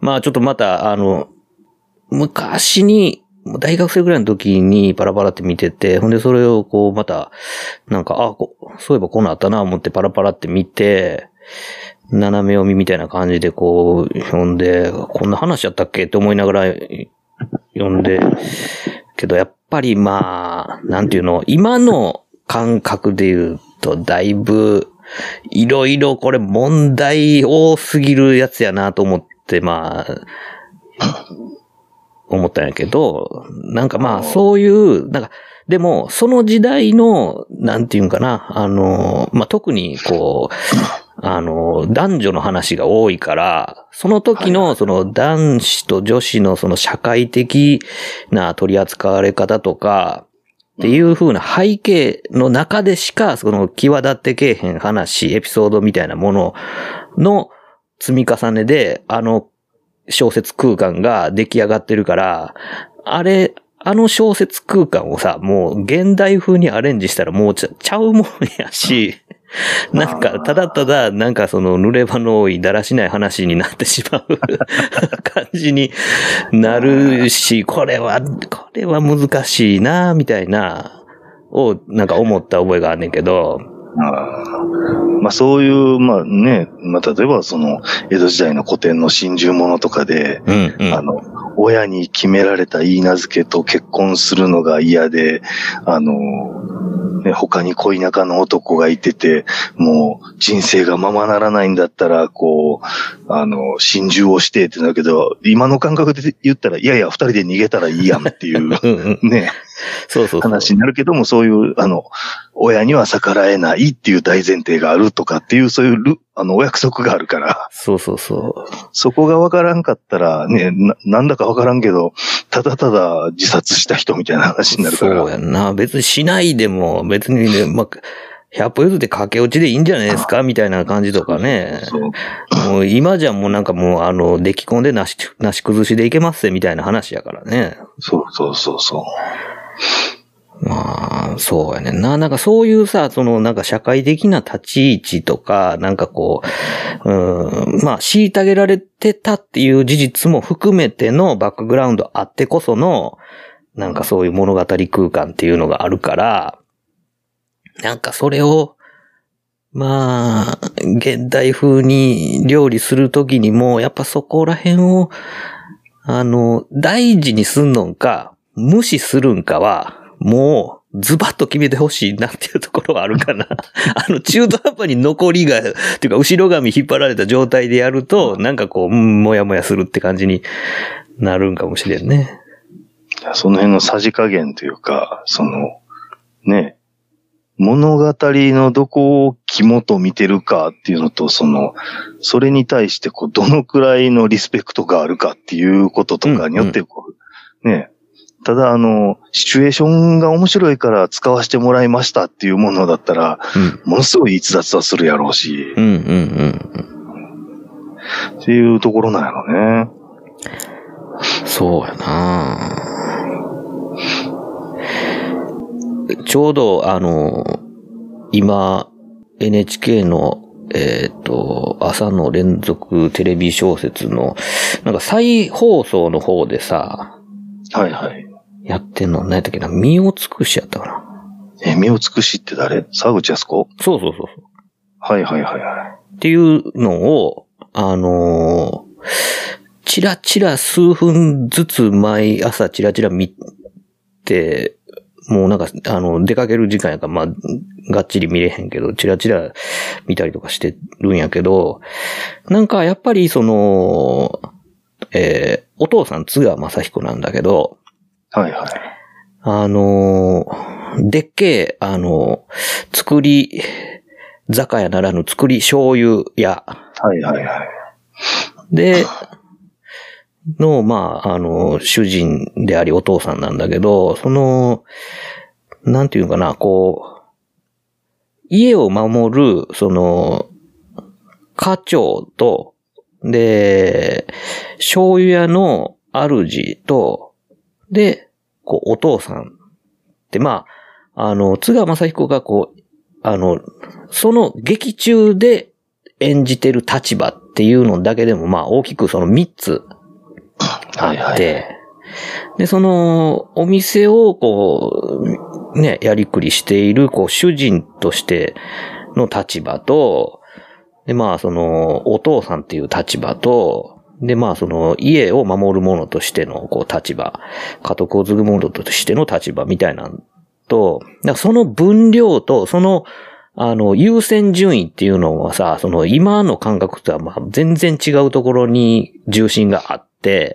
まあちょっとまた、昔に、大学生ぐらいの時にパラパラって見てて、ほんでそれをこうまた、なんか、そういえばこうなったな、思ってパラパラって見て、斜め読みみたいな感じでこう読んで、こんな話やったっけって思いながら読んで、けどやっぱりまあ、なんていうの、今の感覚で言うとだいぶいろいろこれ問題多すぎるやつやなと思ってまあ、思ったんやけど、なんかまあそういう、なんかでもその時代の、なんていうんかな、まあ特にこう、男女の話が多いから、その時のその男子と女子のその社会的な取り扱われ方とか、っていう風な背景の中でしか、その際立ってけえへん話、エピソードみたいなものの積み重ねで、小説空間が出来上がってるから、あの小説空間をさ、もう現代風にアレンジしたらもうちゃうもんやし、なんか、ただただ、なんかその、濡れ場の多い、だらしない話になってしまう感じになるし、これは難しいな、みたいな、なんか思った覚えがあんねんけど。まあそういう、まあね、まあ例えばその、江戸時代の古典の心中物とかで、うんうん、親に決められた言い名付けと結婚するのが嫌で、他に恋仲の男がいてて、もう人生がままならないんだったら、こう、心中をしてってなるけど、今の感覚で言ったら、いやいや、二人で逃げたらいいやんっていう、ね。そうそう。話になるけども、そういう、親には逆らえないっていう大前提があるとかっていう、そういうお約束があるから。そうそうそう。そこがわからんかったら、ね、なんだかわからんけど、ただただ自殺した人みたいな話になるから。そうやんな。別にしないでも、別にね、まあ、百歩譲って駆け落ちでいいんじゃないですかみたいな感じとかね。そう。もう今じゃもうなんかもう、出来込んでなし崩しでいけますみたいな話やからね。そうそうそうそう。まあ、そうやねんな。なんかそういうさ、そのなんか社会的な立ち位置とか、なんかこう、まあ、虐げられてたっていう事実も含めてのバックグラウンドあってこその、なんかそういう物語空間っていうのがあるから、なんかそれを、まあ、現代風に料理するときにも、やっぱそこら辺を、大事にすんのんか、無視するんかは、もう、ズバッと決めてほしいなっていうところはあるかな。中途半端に残りが、っていうか、後ろ髪引っ張られた状態でやると、なんかこう、もやもやするって感じになるんかもしれんね。その辺のさじ加減というか、その、ね、物語のどこを肝と見てるかっていうのと、それに対して、こう、どのくらいのリスペクトがあるかっていうこととかによって、こう、ね、ただシチュエーションが面白いから使わせてもらいましたっていうものだったら、うん、ものすごい逸脱はするやろうし。うんうんうん。っていうところなんやろね。そうやなぁ。ちょうど今、NHK の、朝の連続テレビ小説の、なんか再放送の方でさ、はいはい。やってんの、何やったっけな、身を尽くしやったかな。身を尽くしって誰？沢口靖子？そうそうそう。はいはいはいはい。っていうのを、チラチラ数分ずつ毎朝チラチラ見て、もうなんか、出かける時間やから、まあ、がっちり見れへんけど、チラチラ見たりとかしてるんやけど、なんかやっぱりその、お父さん津川雅彦なんだけど、はいはい。でっけえ、作り酒屋ならぬ作り醤油屋。はいはいはい。で、の、まあ、主人でありお父さんなんだけど、その、なんていうかな、こう、家を守る、その、家長と、で、醤油屋の主と、で、こう、お父さんって、まあ、津川雅彦がこう、その劇中で演じてる立場っていうのだけでも、まあ、大きくその3つあって、はいはい、で、その、お店をこう、ね、やりくりしている、こう、主人としての立場と、で、まあ、その、お父さんっていう立場と、で、まあ、その、家を守る者としての、こう、立場、家督を継ぐ者としての立場みたいなと、だからその分量と、その、優先順位っていうのはさ、その、今の感覚とは、まあ、全然違うところに重心があって、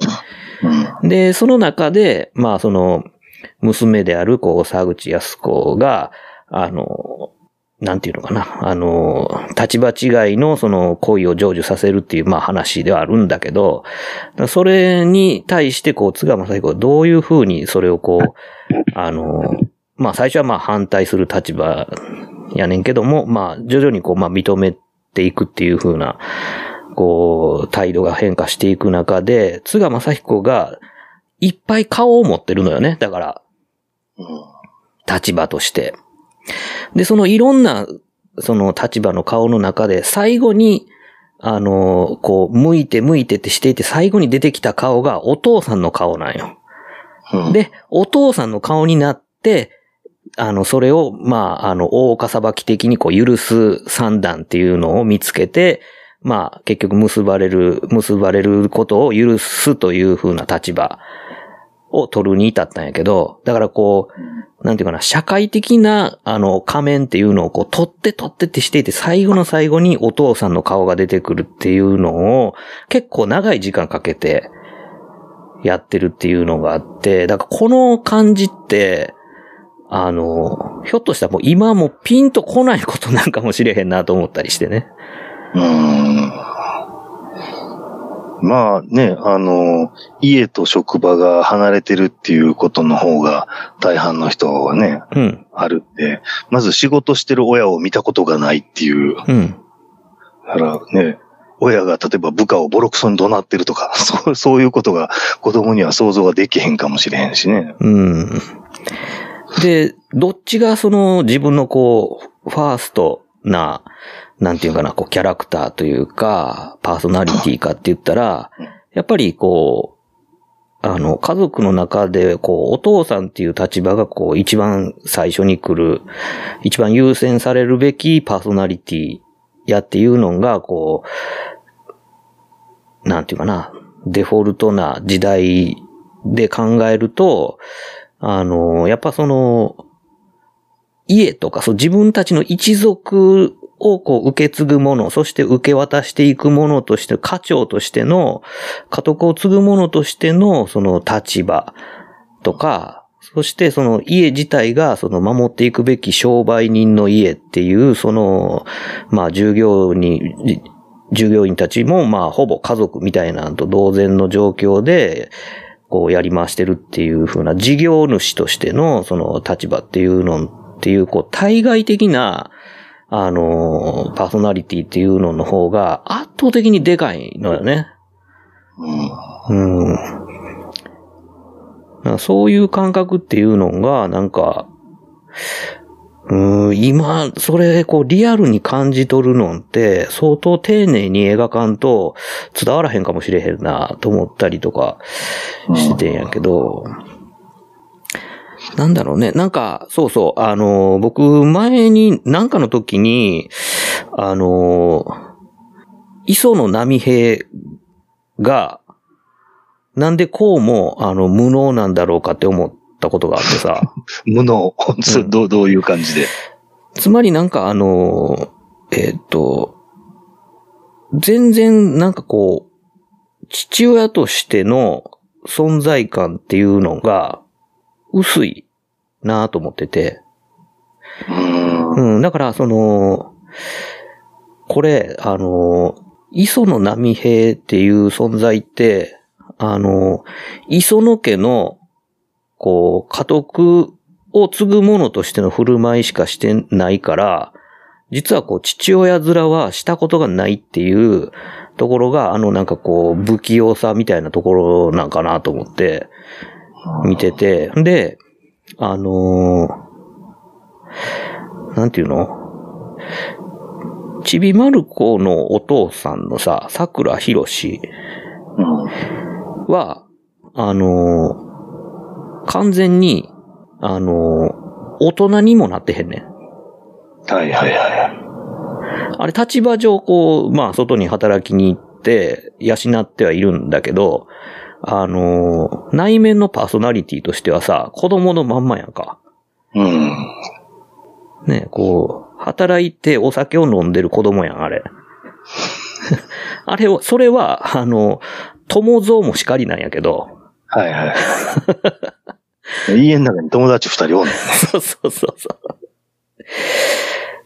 で、その中で、まあ、その、娘である、こう、沢口靖子が、なんていうのかな。立場違いのその恋を成就させるっていう、まあ話ではあるんだけど、それに対してこう、津川雅彦はどういうふうにそれをこう、まあ最初はまあ反対する立場やねんけども、まあ徐々にこう、まあ認めていくっていうふうな、こう、態度が変化していく中で、津川雅彦がいっぱい顔を持ってるのよね。だから、立場として。で、そのいろんな、その立場の顔の中で、最後に、こう、向いてってしていて、最後に出てきた顔がお父さんの顔なんよ。うん、で、お父さんの顔になって、それを、まあ、大岡裁き的にこう、許す算段っていうのを見つけて、まあ、結局結ばれることを許すという風な立場を取るに至ったんやけど、だからこう、なんていうかな、社会的な、仮面っていうのをこう、取ってってしていて、最後の最後にお父さんの顔が出てくるっていうのを、結構長い時間かけて、やってるっていうのがあって、だからこの感じって、ひょっとしたらもう今もピンと来ないことなんかもしれへんなと思ったりしてね。まあね、家と職場が離れてるっていうことの方が大半の人はね、うん、あるんで、まず仕事してる親を見たことがないっていう。うん、だからね、親が例えば部下をボロクソに怒鳴ってるとか、そういうことが子供には想像ができへんかもしれへんしね。うん、で、どっちがその自分のこう、ファーストな、なんていうかな、こう、キャラクターというか、パーソナリティかって言ったら、やっぱりこう、家族の中で、こう、お父さんっていう立場が、こう、一番最初に来る、一番優先されるべきパーソナリティやっていうのが、こう、なんていうかな、デフォルトな時代で考えると、やっぱその、家とか、そう、自分たちの一族、をこう受け継ぐもの、そして受け渡していくものとして、家長としての、家督を継ぐものとしての、その立場とか、そしてその家自体がその守っていくべき商売人の家っていう、その、まあ従業員たちもまあほぼ家族みたいなのと同然の状況で、こうやり回してるっていう風な事業主としてのその立場っていうのっていう、こう対外的な、パーソナリティっていうのの方が圧倒的にでかいのよね。うん。そういう感覚っていうのが、なんか、今、それ、こう、リアルに感じ取るのって、相当丁寧に描かんと伝わらへんかもしれへんな、と思ったりとかしててんやけど、なんだろうね。なんか、そうそう。僕、前に、なんかの時に、磯野波平が、なんでこうも、無能なんだろうかって思ったことがあってさ。無能、うん、どういう感じで。つまりなんか、全然なんかこう、父親としての、存在感っていうのが薄いなと思ってて。うん、だから、これ、磯野波平っていう存在って、磯野家の、こう、家督を継ぐ者としての振る舞いしかしてないから、実はこう、父親面はしたことがないっていうところが、なんかこう、不器用さみたいなところなんかなと思って、見てて、で、なんていうの？ちびまる子のお父さんのさ、桜ひろしは、完全に、大人にもなってへんねん。はいはいはい。あれ、立場上こう、まあ、外に働きに行って、養ってはいるんだけど、内面のパーソナリティとしてはさ、子供のまんまやんか。うん。ね、こう、働いてお酒を飲んでる子供やん、あれ。あれを、それは、友蔵もしかりなんやけど。はいはい。家の中に友達二人おんねんね。そうそうそうそう。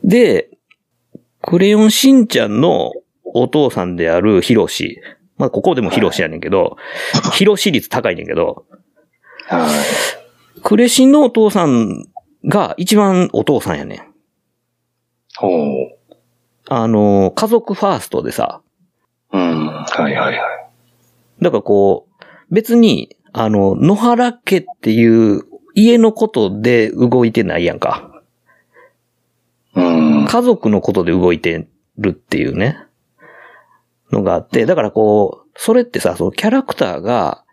で、クレヨンしんちゃんのお父さんであるヒロシ。まあ、ここでもヒロシやねんけど、ヒロシ率高いねんけど、はい、クレシンのお父さんが一番お父さんやねん。ほう。家族ファーストでさ。うん。はいはいはい。だからこう、別に、野原家っていう家のことで動いてないやんか。うん。家族のことで動いてるっていうね。のがあって、だからこう、それってさ、そのキャラクターが、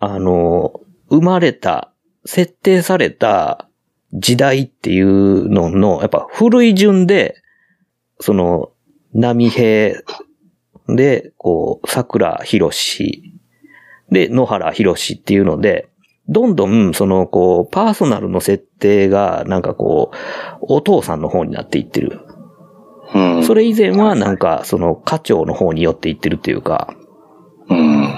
生まれた、設定された時代っていうのの、やっぱ古い順で、その、波平で、こう、桜ひろし、で、野原ひろしっていうので、どんどん、その、こう、パーソナルの設定が、なんかこう、お父さんの方になっていってる。うん、それ以前はなんかその家長の方に寄っていってるっていうか、うん、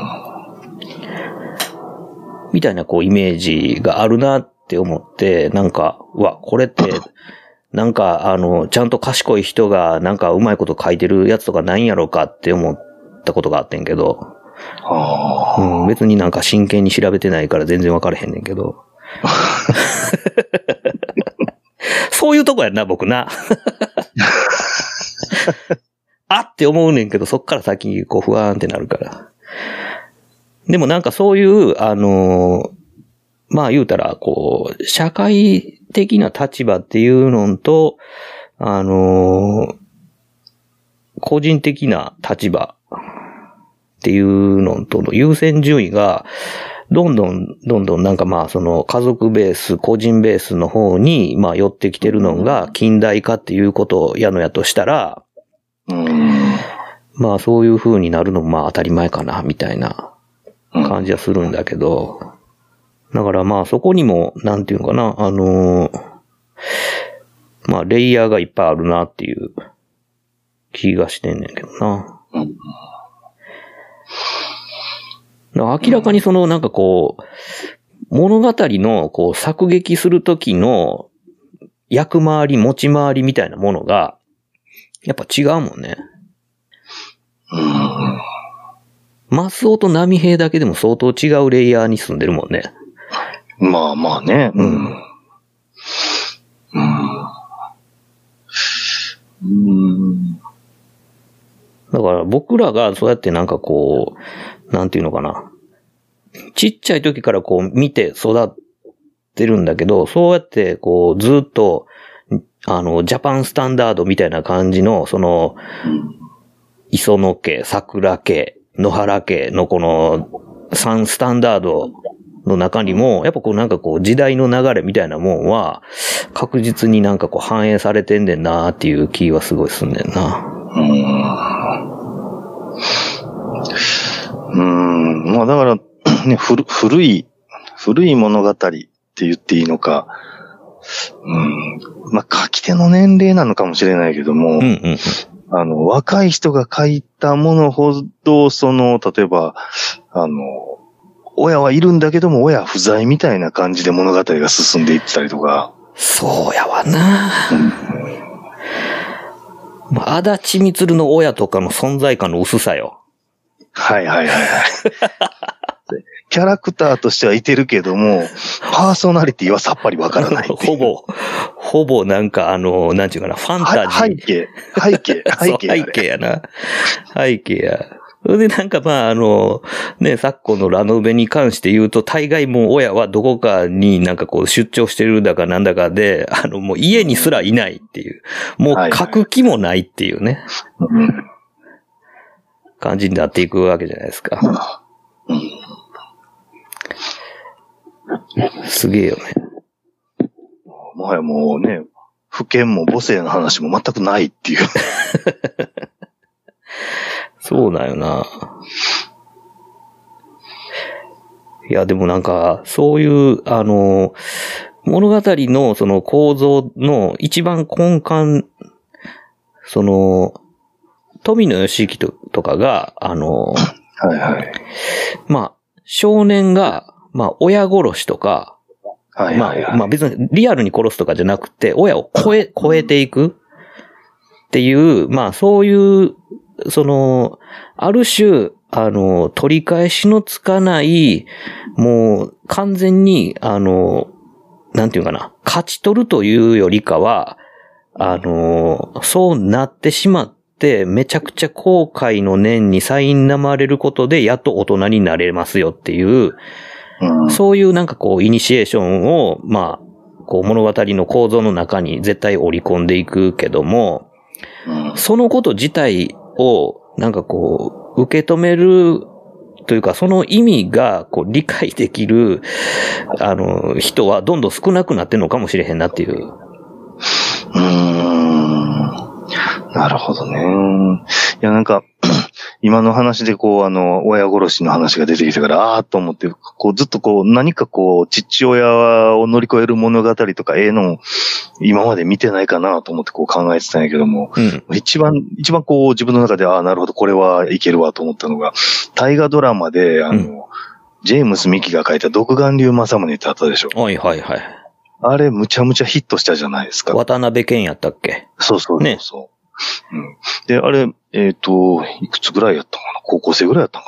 みたいなこうイメージがあるなって思って、なんか、うわ、これって、なんかちゃんと賢い人がなんかうまいこと書いてるやつとかないんやろうかって思ったことがあってんけど、うん、別になんか真剣に調べてないから全然わからへんねんけど。そういうとこやんな、僕な。あって思うねんけど、そっから先、こう、不安ってなるから。でもなんかそういう、まあ言うたら、こう、社会的な立場っていうのと、個人的な立場っていうのとの優先順位が、どんどんなんかまあその家族ベース、個人ベースの方にまあ寄ってきてるのが近代化っていうことやのやとしたら、まあそういう風になるのもまあ当たり前かなみたいな感じはするんだけど、だからまあそこにもなんていうのかな、まあレイヤーがいっぱいあるなっていう気がしてんねんけどな。明らかにそのなんかこう、物語のこう搾劇するときの役回り、持ち回りみたいなものが、やっぱ違うもんね。マスオと波平だけでも相当違うレイヤーに住んでるもんね。まあまあね。うん。だから僕らがそうやってなんかこう、なんていうのかな。ちっちゃい時からこう見て育ってるんだけど、そうやってこうずっと、ジャパンスタンダードみたいな感じの、その、磯野家、桜家、野原家のこの3スタンダードの中にも、やっぱこうなんかこう時代の流れみたいなもんは、確実になんかこう反映されてんねんなーっていう気はすごいすんねんな。まあだから、ね、古い物語って言っていいのか、まあ書き手の年齢なのかもしれないけども、若い人が書いたものほど、その、例えば、親はいるんだけども親不在みたいな感じで物語が進んでいったりとか。そうやわな、うん、まあ、足立みつるの親とかの存在感の薄さよ。はいはいはいはいキャラクターとしてはいてるけどもパーソナリティはさっぱりわからないっていうほぼなんかなんていうかな、ファンタジー。背景やな。背景や。それでなんかまあね、昨今のラノベに関して言うと、大概もう親はどこかになんかこう出張してるだかなんだかで、もう家にすらいないっていう、もう書く気もないっていうね、はいはい、感じになっていくわけじゃないですか。すげえよね。もはやもうね、父権も母性の話も全くないっていうそうだよな。いや、でもなんか、そういう、物語のその構造の一番根幹、その、富野由悠季とかが、はいはい、まあ、少年が、まあ、親殺しとか、はいはいはい、まあ別にリアルに殺すとかじゃなくて、親を超えていくっていう、まあそういう、その、ある種、取り返しのつかない、もう完全に、なんていうかな、勝ち取るというよりかは、そうなってしまって、めちゃくちゃ後悔の念に苛まれることで、やっと大人になれますよっていう、そういうなんかこう、イニシエーションを、まあ、こう物語の構造の中に絶対織り込んでいくけども、そのこと自体を、なんかこう、受け止めるというか、その意味が、こう、理解できる、人はどんどん少なくなってんのかもしれへんなっていう。なるほどね。いや、なんか、今の話でこう、親殺しの話が出てきたから、あーっと思って、こう、ずっとこう、何かこう、父親を乗り越える物語とか、の、今まで見てないかなと思ってこう考えてたんやけども、うん、一番こう自分の中で、ああ、なるほど、これはいけるわと思ったのが、大河ドラマで、うん、ジェームス・ミキが書いた独眼竜政宗ってあったでしょ。はいはいはい。あれ、むちゃむちゃヒットしたじゃないですか。渡辺謙やったっけ。そうそう。うん、で、あれ、いくつぐらいやったのかな、高校生ぐらいやった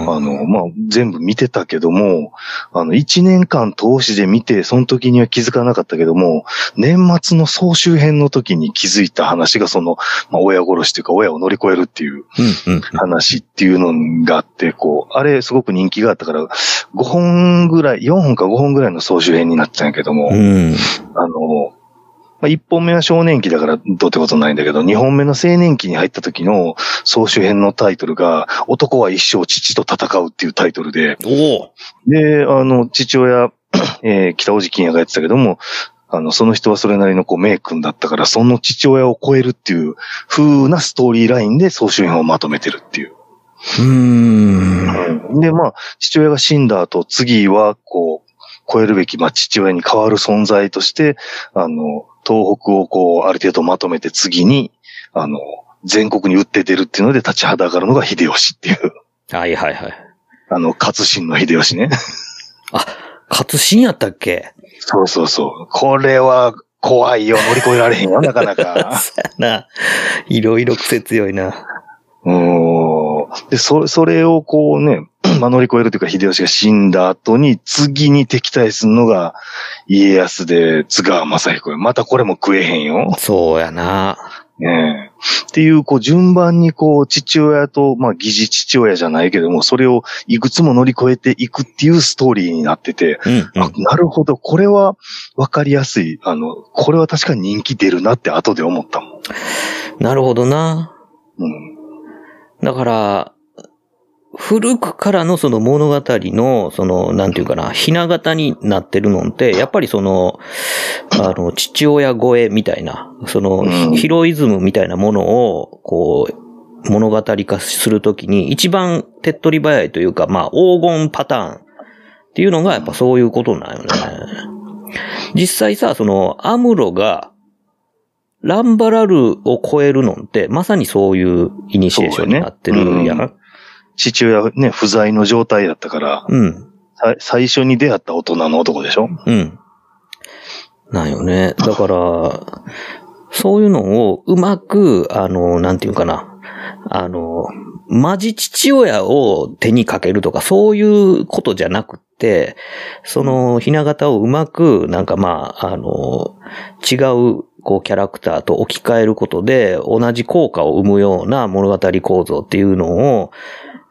のかな、うん、まあ、全部見てたけども、1年間通しで見て、その時には気づかなかったけども、年末の総集編の時に気づいた話が、その、まあ、親殺しというか、親を乗り越えるっていう話っていうのがあって、こう、あれ、すごく人気があったから、5本ぐらい、4本か5本ぐらいの総集編になってたんやけども、うん、まあ、1本目は少年期だからどうってことないんだけど、2本目の青年期に入った時の総集編のタイトルが、男は一生父と戦うっていうタイトルで、で、父親、北尾路欣也がやってたけども、その人はそれなりのこう名君だったから、その父親を超えるっていう風なストーリーラインで総集編をまとめてるっていう。で、まあ、父親が死んだ後、次はこう、超えるべき、まあ、父親に代わる存在として、東北をこう、ある程度まとめて次に、全国に打って出るっていうので立ちはだかるのが秀吉っていう。はいはいはい。勝新の秀吉ね。あ、勝新やったっけ？そうそうそう。これは怖いよ。乗り越えられへんよ、なかなか。そうやな。いろいろ癖強いな。で、それをこうね、まあ、乗り越えるというか、秀吉が死んだ後に、次に敵対するのが、家康で、津川雅彦。またこれも食えへんよ。そうやな。ねえ。っていう、こう、順番に、こう、父親と、まあ、疑似父親じゃないけども、それをいくつも乗り越えていくっていうストーリーになってて、あ、なるほど、これは分かりやすい。これは確かに人気出るなって後で思ったもん。なるほどな。うん。だから、古くからのその物語の、その、なんていうかな、ひな形になってるのって、やっぱりその、父親超えみたいな、その、ヒロイズムみたいなものを、こう、物語化するときに、一番手っ取り早いというか、まあ、黄金パターンっていうのが、やっぱそういうことなんよね。実際さ、その、アムロが、ランバラルを超えるのって、まさにそういうイニシエーションになってるやん。父親ね、不在の状態だったから。うん。最初に出会った大人の男でしょ？うん。なんよね。だから、そういうのをうまく、なんていうかな。マジ父親を手にかけるとか、そういうことじゃなくって、その、ひな形をうまく、なんかまあ、違う、こう、キャラクターと置き換えることで、同じ効果を生むような物語構造っていうのを、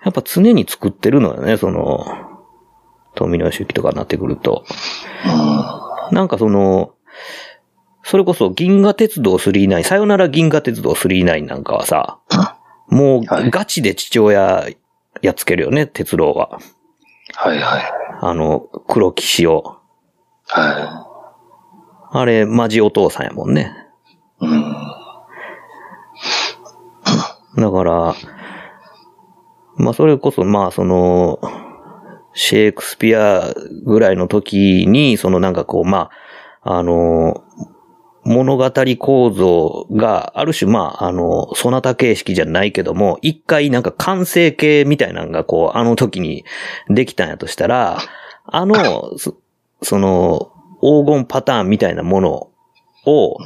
やっぱ常に作ってるのよね、その、富野周期とかになってくると。なんかその、それこそ銀河鉄道999、さよなら銀河鉄道999なんかはさ、もうガチで父親やっつけるよね、鉄郎は。はいはい。黒騎士を。はい。あれ、マジお父さんやもんね。うん。だから、まあそれこそ、まあその、シェイクスピアぐらいの時に、そのなんかこう、まあ、物語構造がある種、まあ、そなた形式じゃないけども、一回なんか完成形みたいなのがこう、あの時にできたんやとしたら、その、黄金パターンみたいなものを、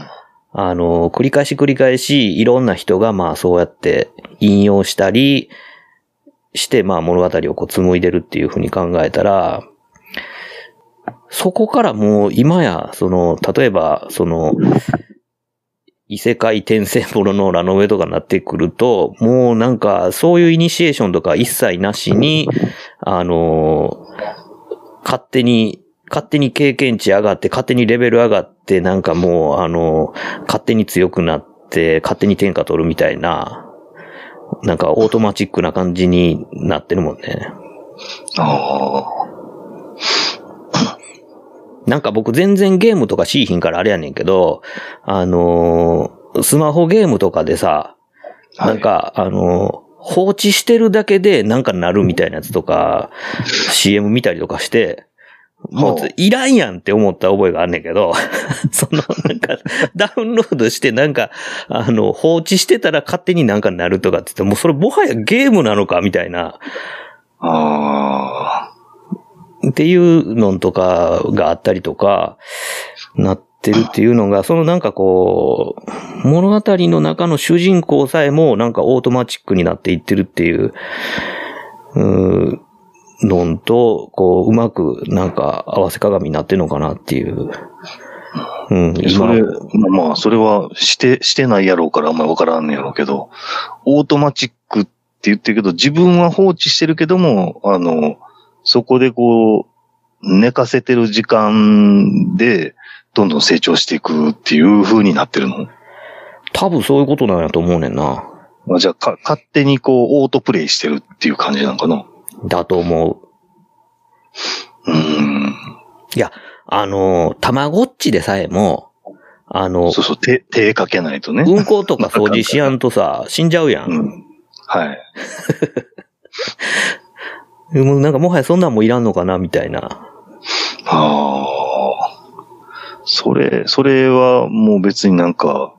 繰り返し、いろんな人がまあそうやって引用したり、して、まあ物語をこう紡いでるっていうふうに考えたら、そこからもう今や、その、例えば、その、異世界転生もののラノベとかになってくると、もうなんかそういうイニシエーションとか一切なしに、勝手に経験値上がって、勝手にレベル上がって、なんかもう、勝手に強くなって、勝手に天下取るみたいな、なんかオートマチックな感じになってるもんね。ああ。なんか僕全然ゲームとかしいひんからあれやねんけど、スマホゲームとかでさ、なんか、はい、放置してるだけでなんかなるみたいなやつとか、CM 見たりとかして、もういらんやんって思った覚えがあんねんけど、そのなんかダウンロードしてなんか放置してたら勝手になんかなるとかって言ってもうそれもはやゲームなのかみたいなっていうのとかがあったりとかなってるっていうのがそのなんかこう物語の中の主人公さえもなんかオートマチックになっていってるっていう。のんと、こう、うまく、なんか、合わせ鏡になってるのかなっていう。うん。それ、まあ、それは、してないやろうから、あんまりわからんねやろうけど、オートマチックって言ってるけど、自分は放置してるけども、そこでこう、寝かせてる時間で、どんどん成長していくっていう風になってるの？多分そういうことなんやと思うねんな。まあ、じゃあ、勝手にこう、オートプレイしてるっていう感じなんかな。だと思う。いや、たまごっちでさえも、そうそう、手かけないとね。うんことか掃除しやんとさ、死んじゃうやん。うん、はい。でもなんかもはやそんなんもいらんのかな、みたいな。ああ。それはもう別になんか、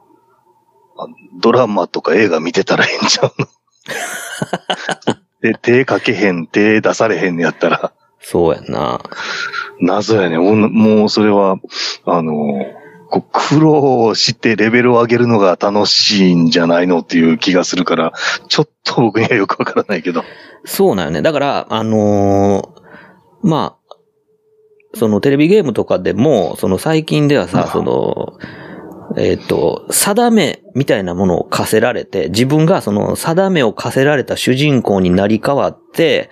ドラマとか映画見てたらええんちゃうの？で、手かけへん、手出されへんやったら。そうやんな。謎やね。もうそれは、苦労してレベルを上げるのが楽しいんじゃないのっていう気がするから、ちょっと僕にはよくわからないけど。そうなんよね。だから、まあ、そのテレビゲームとかでも、その最近ではさ、その、定めみたいなものを課せられて、自分がその定めを課せられた主人公になり変わって、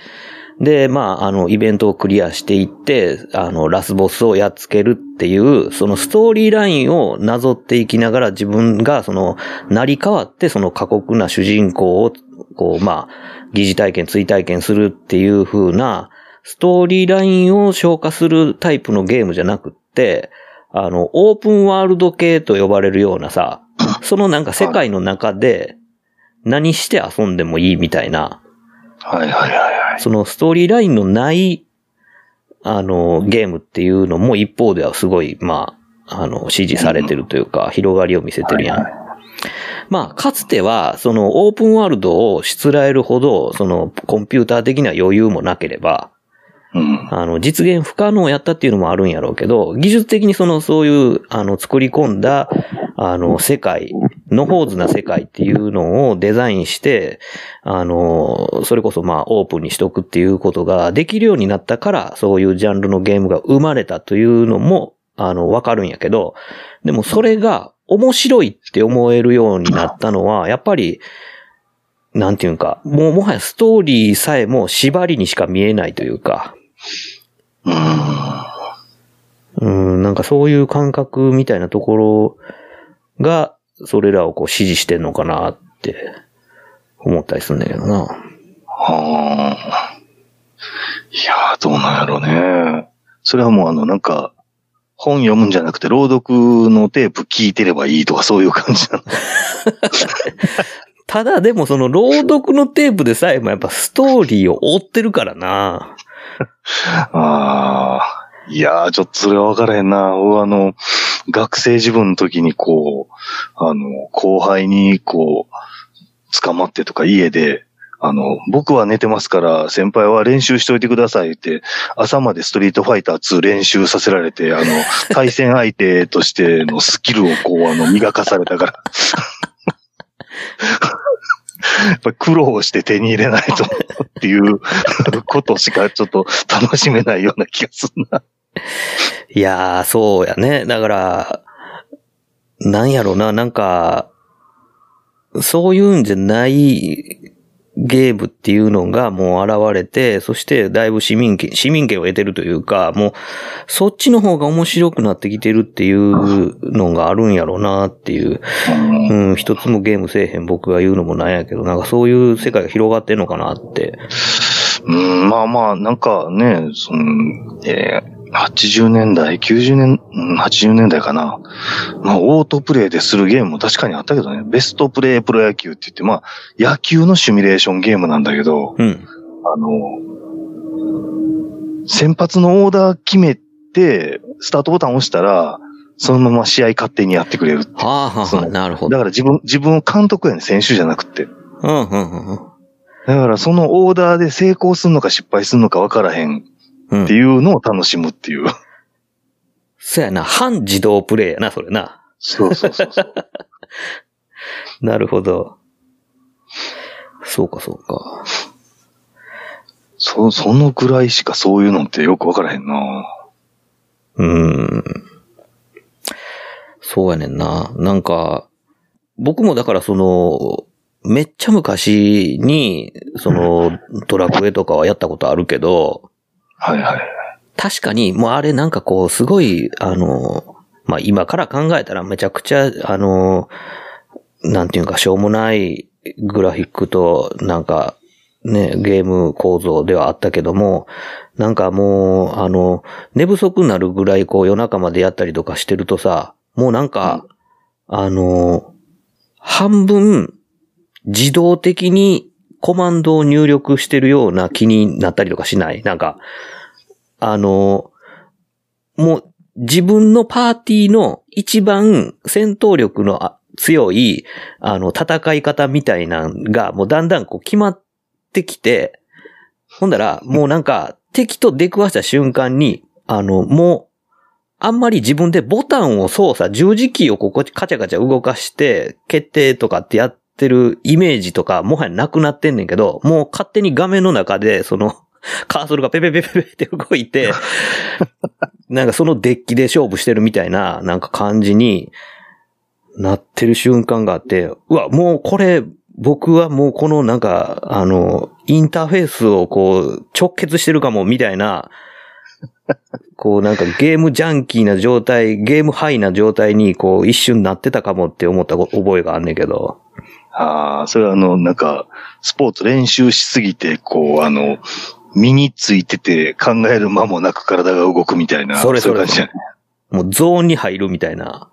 で、まあ、イベントをクリアしていって、ラスボスをやっつけるっていう、そのストーリーラインをなぞっていきながら自分がその、なり変わって、その過酷な主人公を、こう、まあ、疑似体験、追体験するっていう風な、ストーリーラインを消化するタイプのゲームじゃなくって、オープンワールド系と呼ばれるようなさ、そのなんか世界の中で何して遊んでもいいみたいな、はいはいはいはい。そのストーリーラインのない、ゲームっていうのも一方ではすごい、まあ、支持されてるというか、広がりを見せてるやん。はいはい、まあ、かつては、そのオープンワールドをしつらえるほど、そのコンピューター的な余裕もなければ、うん、実現不可能やったっていうのもあるんやろうけど、技術的にそういう、作り込んだ、世界、野放図な世界っていうのをデザインして、それこそまあオープンにしとくっていうことができるようになったから、そういうジャンルのゲームが生まれたというのも、わかるんやけど、でもそれが面白いって思えるようになったのは、やっぱり、なんていうんか、もうもはやストーリーさえも縛りにしか見えないというか、なんかそういう感覚みたいなところが、それらをこう支持してんのかなって思ったりするんだけどな。いやー、どうなんやろうね。それはもうなんか、本読むんじゃなくて朗読のテープ聞いてればいいとかそういう感じなの。ただでも朗読のテープでさえもやっぱストーリーを追ってるからな。いやー、ちょっとそれは分からへんな。学生時分の時にこう、後輩にこう、捕まってとか家で、僕は寝てますから、先輩は練習しといてくださいって、朝までストリートファイター2練習させられて、対戦相手としてのスキルをこう、磨かされたから。やっぱ苦労して手に入れないとっていうことしかちょっと楽しめないような気がするな。いやー、そうやね。だから、なんやろうな、なんか、そういうんじゃないゲームっていうのがもう現れて、そしてだいぶ市民権を得てるというか、もうそっちの方が面白くなってきてるっていうのがあるんやろうなっていう、一つもゲームせえへん僕が言うのもなんやけど、なんかそういう世界が広がってんのかなって。まあまあ、なんかね、80年代、80年代かな。まあ、オートプレイでするゲームも確かにあったけどね、ベストプレイプロ野球って言って、まあ、野球のシミュレーションゲームなんだけど、先発のオーダー決めて、スタートボタン押したら、そのまま試合勝手にやってくれるって。なるほど。だから自分を監督やね、選手じゃなくて。だからそのオーダーで成功するのか失敗するのか分からへん。っていうのを楽しむっていう。そうやな。半自動プレイやな、それな。そう。なるほど。そうか。そのぐらいしかそういうのってよくわからへんな。そうやねんな。なんか、僕もだからめっちゃ昔に、ドラクエとかはやったことあるけど、確かに、もうあれなんかこう、すごい、まあ、今から考えたらめちゃくちゃ、なんていうか、しょうもないグラフィックと、なんか、ね、ゲーム構造ではあったけども、なんかもう、寝不足になるぐらいこう、夜中までやったりとかしてるとさ、もうなんか、半分、自動的に、コマンドを入力してるような気になったりとかしない？なんか、もう自分のパーティーの一番戦闘力の強い、戦い方みたいなのが、もうだんだんこう決まってきて、ほんだら、もうなんか敵と出くわした瞬間に、もう、あんまり自分でボタンを操作、十字キーをここカチャカチャ動かして、決定とかってやって、るイメージとかもはやなくなってんねんけど、もう勝手に画面の中でカーソルがペペペペペって動いて、なんかそのデッキで勝負してるみたいななんか感じになってる瞬間があって、うわ、もうこれ僕はもうこのなんかインターフェースをこう直結してるかもみたいな、こうなんかゲームジャンキーな状態、ゲームハイな状態にこう一瞬なってたかもって思った覚えがあんねんけど。それはなんか、スポーツ練習しすぎて、こう、身についてて考える間もなく体が動くみたいな。そういう感じじゃない。もうゾーンに入るみたいな。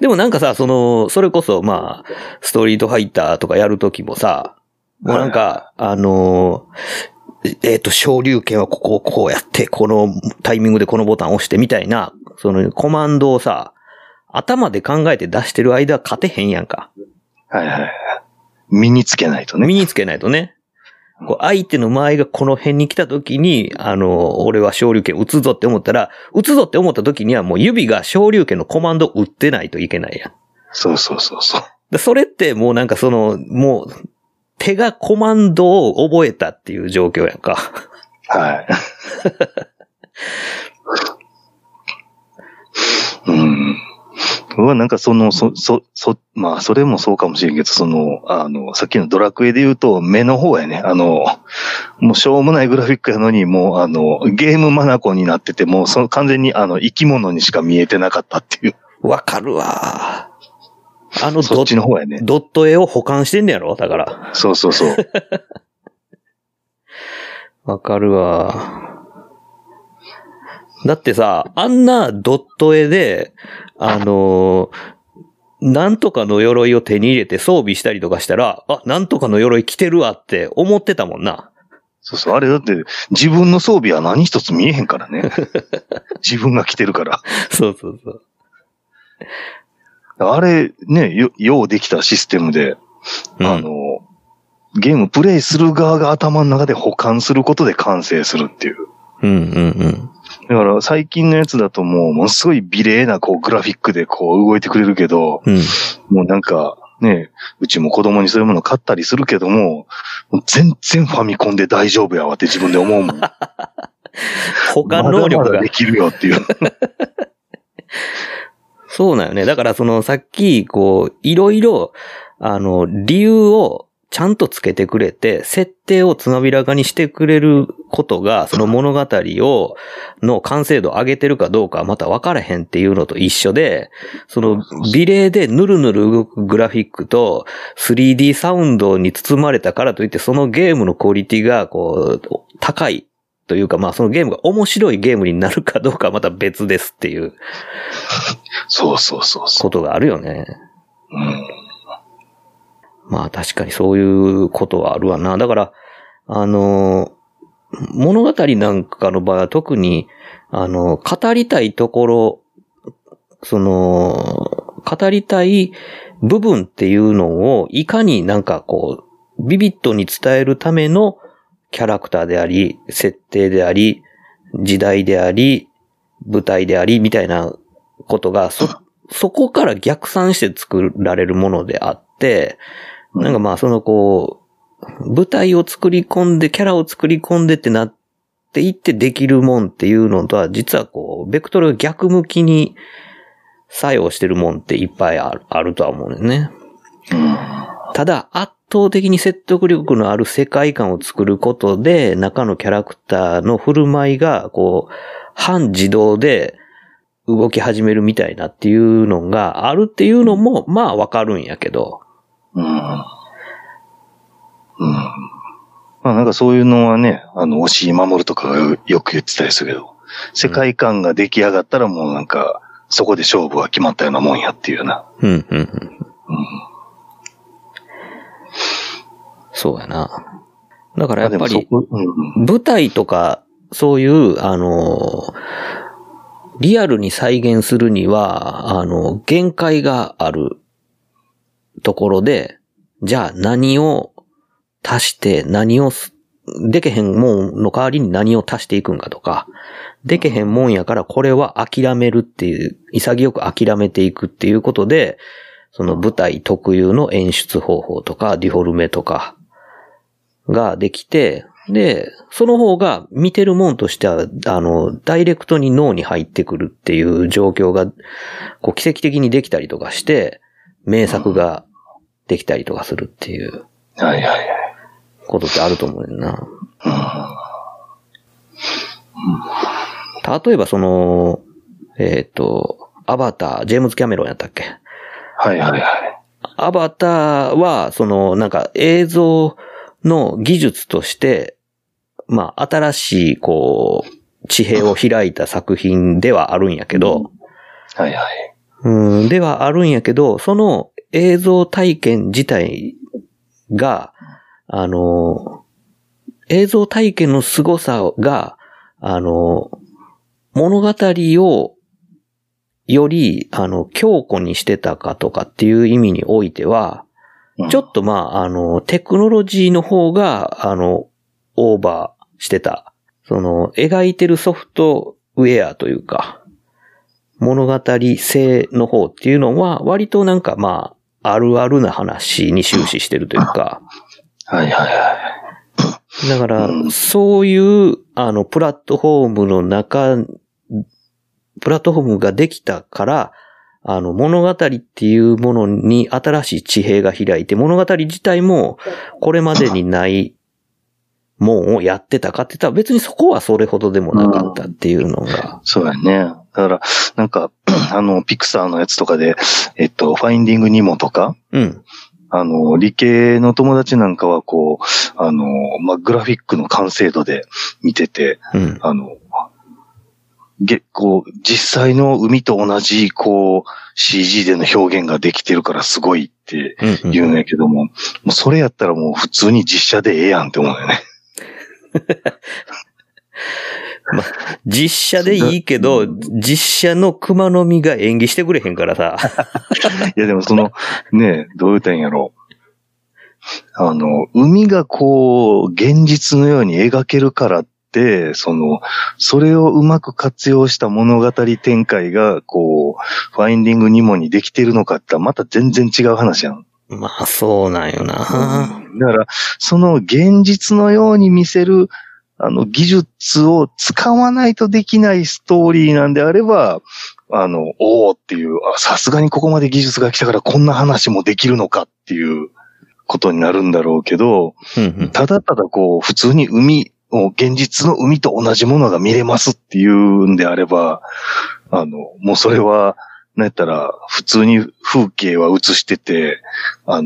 でもなんかさ、それこそ、まあ、ストリートファイターとかやるときもさ、もうなんか、昇竜拳はこうやって、このタイミングでこのボタンを押してみたいな、コマンドをさ、頭で考えて出してる間は勝てへんやんか。身につけないとね。こう相手の間合いがこの辺に来た時に、俺は昇竜拳打つぞって思ったら、打つぞって思った時にはもう指が昇竜拳のコマンド打ってないといけないやん。そうそうそうそう。それってもうなんかその、もう手がコマンドを覚えたっていう状況やんか。はい。うん。はなんかその、まあそれもそうかもしれんけど、その、さっきのドラクエで言うと目の方やね。もうしょうもないグラフィックやのに、もうゲームマナコになってて、もうその完全に生き物にしか見えてなかったっていう。わかるわ。そっちの方やね。ドット絵を保管してんねやろだから。そうそうそう。わかるわ。だってさ、あんなドット絵で、なんとかの鎧を手に入れて装備したりとかしたら、あ、なんとかの鎧着てるわって思ってたもんな。そうそう、あれだって自分の装備は何一つ見えへんからね。自分が着てるから。そうそうそう。あれね、ようできたシステムで、ゲームプレイする側が頭の中で保管することで完成するっていう。うんうんうん。だから最近のやつだとものすごい美麗なこうグラフィックでこう動いてくれるけど、うん、もうなんかね、うちも子供にそういうもの買ったりするけども、全然ファミコンで大丈夫やわって自分で思うもん。他の能力がまだまだできるよっていう。そうなんよね。だからそのさっきこういろいろ理由をちゃんとつけてくれて、設定をつまびらかにしてくれることが、その物語を、の完成度を上げてるかどうかはまた分からへんっていうのと一緒で、その美麗でぬるぬる動くグラフィックと 3D サウンドに包まれたからといって、そのゲームのクオリティがこう、高いというか、まあそのゲームが面白いゲームになるかどうかはまた別ですっていう。そうそうそう。ことがあるよね。うん。まあ確かにそういうことはあるわな。だから、物語なんかの場合は特に、語りたいところ、その、語りたい部分っていうのをいかになんかこう、ビビッドに伝えるためのキャラクターであり、設定であり、時代であり、舞台であり、みたいなことが、そこから逆算して作られるものであって、なんかまあそのこう、舞台を作り込んで、キャラを作り込んでってなっていってできるもんっていうのとは、実はこう、ベクトルが逆向きに作用してるもんっていっぱいあるとは思うんだよね。ただ、圧倒的に説得力のある世界観を作ることで、中のキャラクターの振る舞いが、こう、半自動で動き始めるみたいなっていうのがあるっていうのも、まあわかるんやけど。まあなんかそういうのはね、押井守とかがよく言ってたりするけど、世界観が出来上がったらもうなんか、そこで勝負は決まったようなもんやっていうな。そうやな。だからやっぱり、舞台とか、そういう、リアルに再現するには、限界があるところで、じゃあ何を足して何をでけへんもんの代わりに何を足していくんかとか、でけへんもんやからこれは諦めるっていう、潔く諦めていくっていうことで、その舞台特有の演出方法とかディフォルメとかができて、で、その方が見てるもんとしては、ダイレクトに脳に入ってくるっていう状況が、こう奇跡的にできたりとかして、名作ができたりとかするっていう。はいはいはい。ことってあると思うよな。例えばその、アバター、ジェームズ・キャメロンやったっけ？はいはいはい。アバターは、その、なんか映像、の技術として、まあ、新しい、こう、地平を開いた作品ではあるんやけど、はいはい。ではあるんやけど、その映像体験自体が、映像体験の凄さが、物語をより、強固にしてたかとかっていう意味においては、ちょっとまあ、テクノロジーの方が、オーバーしてた。その、描いてるソフトウェアというか、物語性の方っていうのは、割となんかまあ、あるあるな話に終始してるというか。はいはいはい。だから、そういう、プラットフォームの中、プラットフォームができたから、物語っていうものに新しい地平が開いて、物語自体もこれまでにないもんをやってたかって言ったら別にそこはそれほどでもなかったっていうのが。そうやね。だから、なんか、ピクサーのやつとかで、ファインディングニモとか、うん。理系の友達なんかはこう、まあ、グラフィックの完成度で見てて、うん。こう、実際の海と同じ、こう、CG での表現ができてるからすごいって言うんやけども、うんうん、もうそれやったらもう普通に実写でええやんって思うよね。ま、実写でいいけど、実写の熊の実が演技してくれへんからさ。いやでもその、ねえ、どう言うたんやろ。海がこう、現実のように描けるからって、で、それをうまく活用した物語展開が、こう、ファインディングニモにできてるのかって、また全然違う話やん。まあ、そうなんよな。だから、その現実のように見せる、技術を使わないとできないストーリーなんであれば、おーっていう、さすがにここまで技術が来たからこんな話もできるのかっていうことになるんだろうけど、ただただこう、普通に現実の海と同じものが見れますっていうんであれば、もうそれは、なんやったら、普通に風景は映してて、ア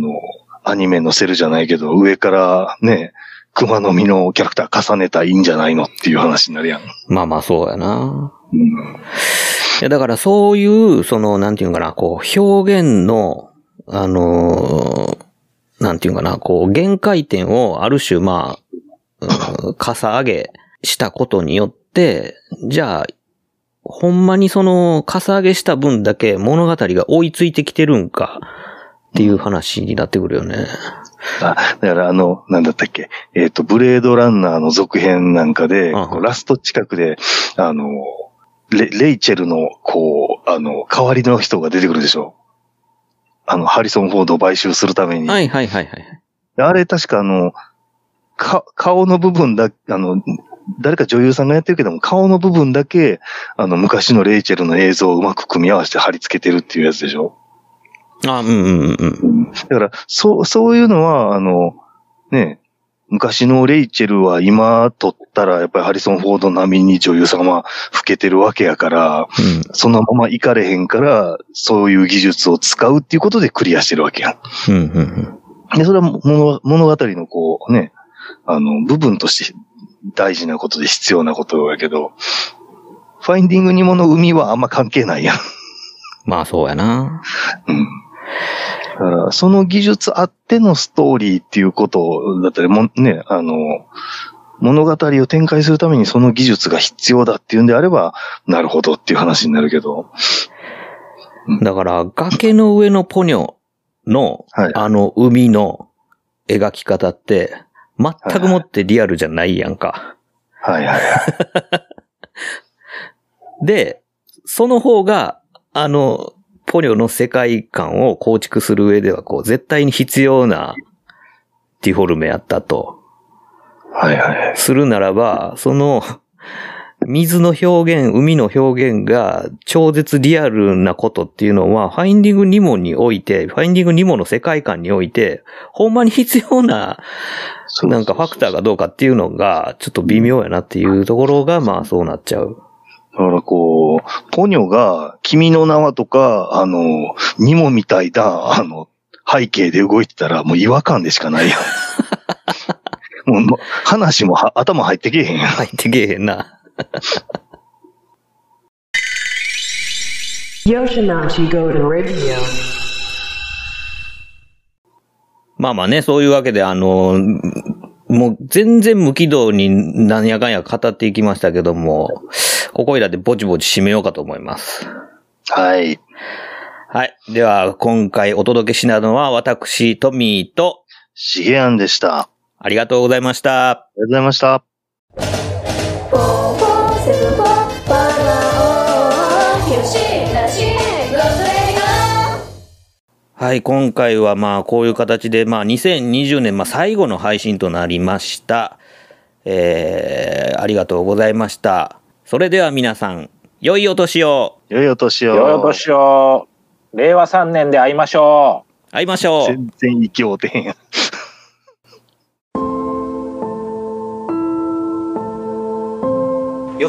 ニメのセルじゃないけど、上からね、熊の実のキャラクター重ねたらいいんじゃないのっていう話になるやん。まあまあそうやな。うん。いやだからそういう、なんていうかな、こう、表現の、なんていうかな、こう、限界点をある種、まあ、かさ上げしたことによって、じゃあ、ほんまにかさ上げした分だけ物語が追いついてきてるんか、っていう話になってくるよね。あ、だからなんだったっけ、ブレードランナーの続編なんかで、ラスト近くで、レイチェルの、こう、代わりの人が出てくるでしょ。ハリソン・フォードを買収するために。はいはいはいはい。あれ確か顔の部分だ、誰か女優さんがやってるけども、顔の部分だけ、昔のレイチェルの映像をうまく組み合わせて貼り付けてるっていうやつでしょ？あ、うんうんうん。だから、そういうのは、ね、昔のレイチェルは今撮ったら、やっぱりハリソン・フォード並みに女優さんは老けてるわけやから、うん、そのままいかれへんから、そういう技術を使うっていうことでクリアしてるわけやん。うんうんうん。で、それは物語のこう、ね、部分として大事なことで必要なことやけど、ファインディングニモの海はあんま関係ないやん。まあそうやな。うん。だから、その技術あってのストーリーっていうことだったり、ね、物語を展開するためにその技術が必要だっていうんであれば、なるほどっていう話になるけど。うん、だから、崖の上のポニョの、はい、海の描き方って、全くもってリアルじゃないやんか。はいはいはい。で、その方が、ポニョの世界観を構築する上では、こう、絶対に必要なディフォルメやったと。はいはい。するならば、水の表現、海の表現が超絶リアルなことっていうのは、ファインディングニモにおいて、ファインディングニモの世界観において、ほんまに必要な、なんかファクターがどうかっていうのが、ちょっと微妙やなっていうところが、まあそうなっちゃう。だからこう、ポニョが、君の名はとか、ニモみたいな、背景で動いてたら、もう違和感でしかないやん。もう話も頭入ってけえへんやん。入ってけえへんな。まあまあね、そういうわけで、もう全然無軌道になんやかんや語っていきましたけども、ここいらでぼちぼち締めようかと思います。はい。はい。では、今回お届けしなのは、私、トミーと、しげやんでした。ありがとうございました。ありがとうございました。はい、今回はまあこういう形でまあ2020年まあ最後の配信となりました。ありがとうございました。それでは皆さん、良いお年を。良いお年を。良いお年を。令和3年で会いましょう。会いましょう。全然息をてへんや。よ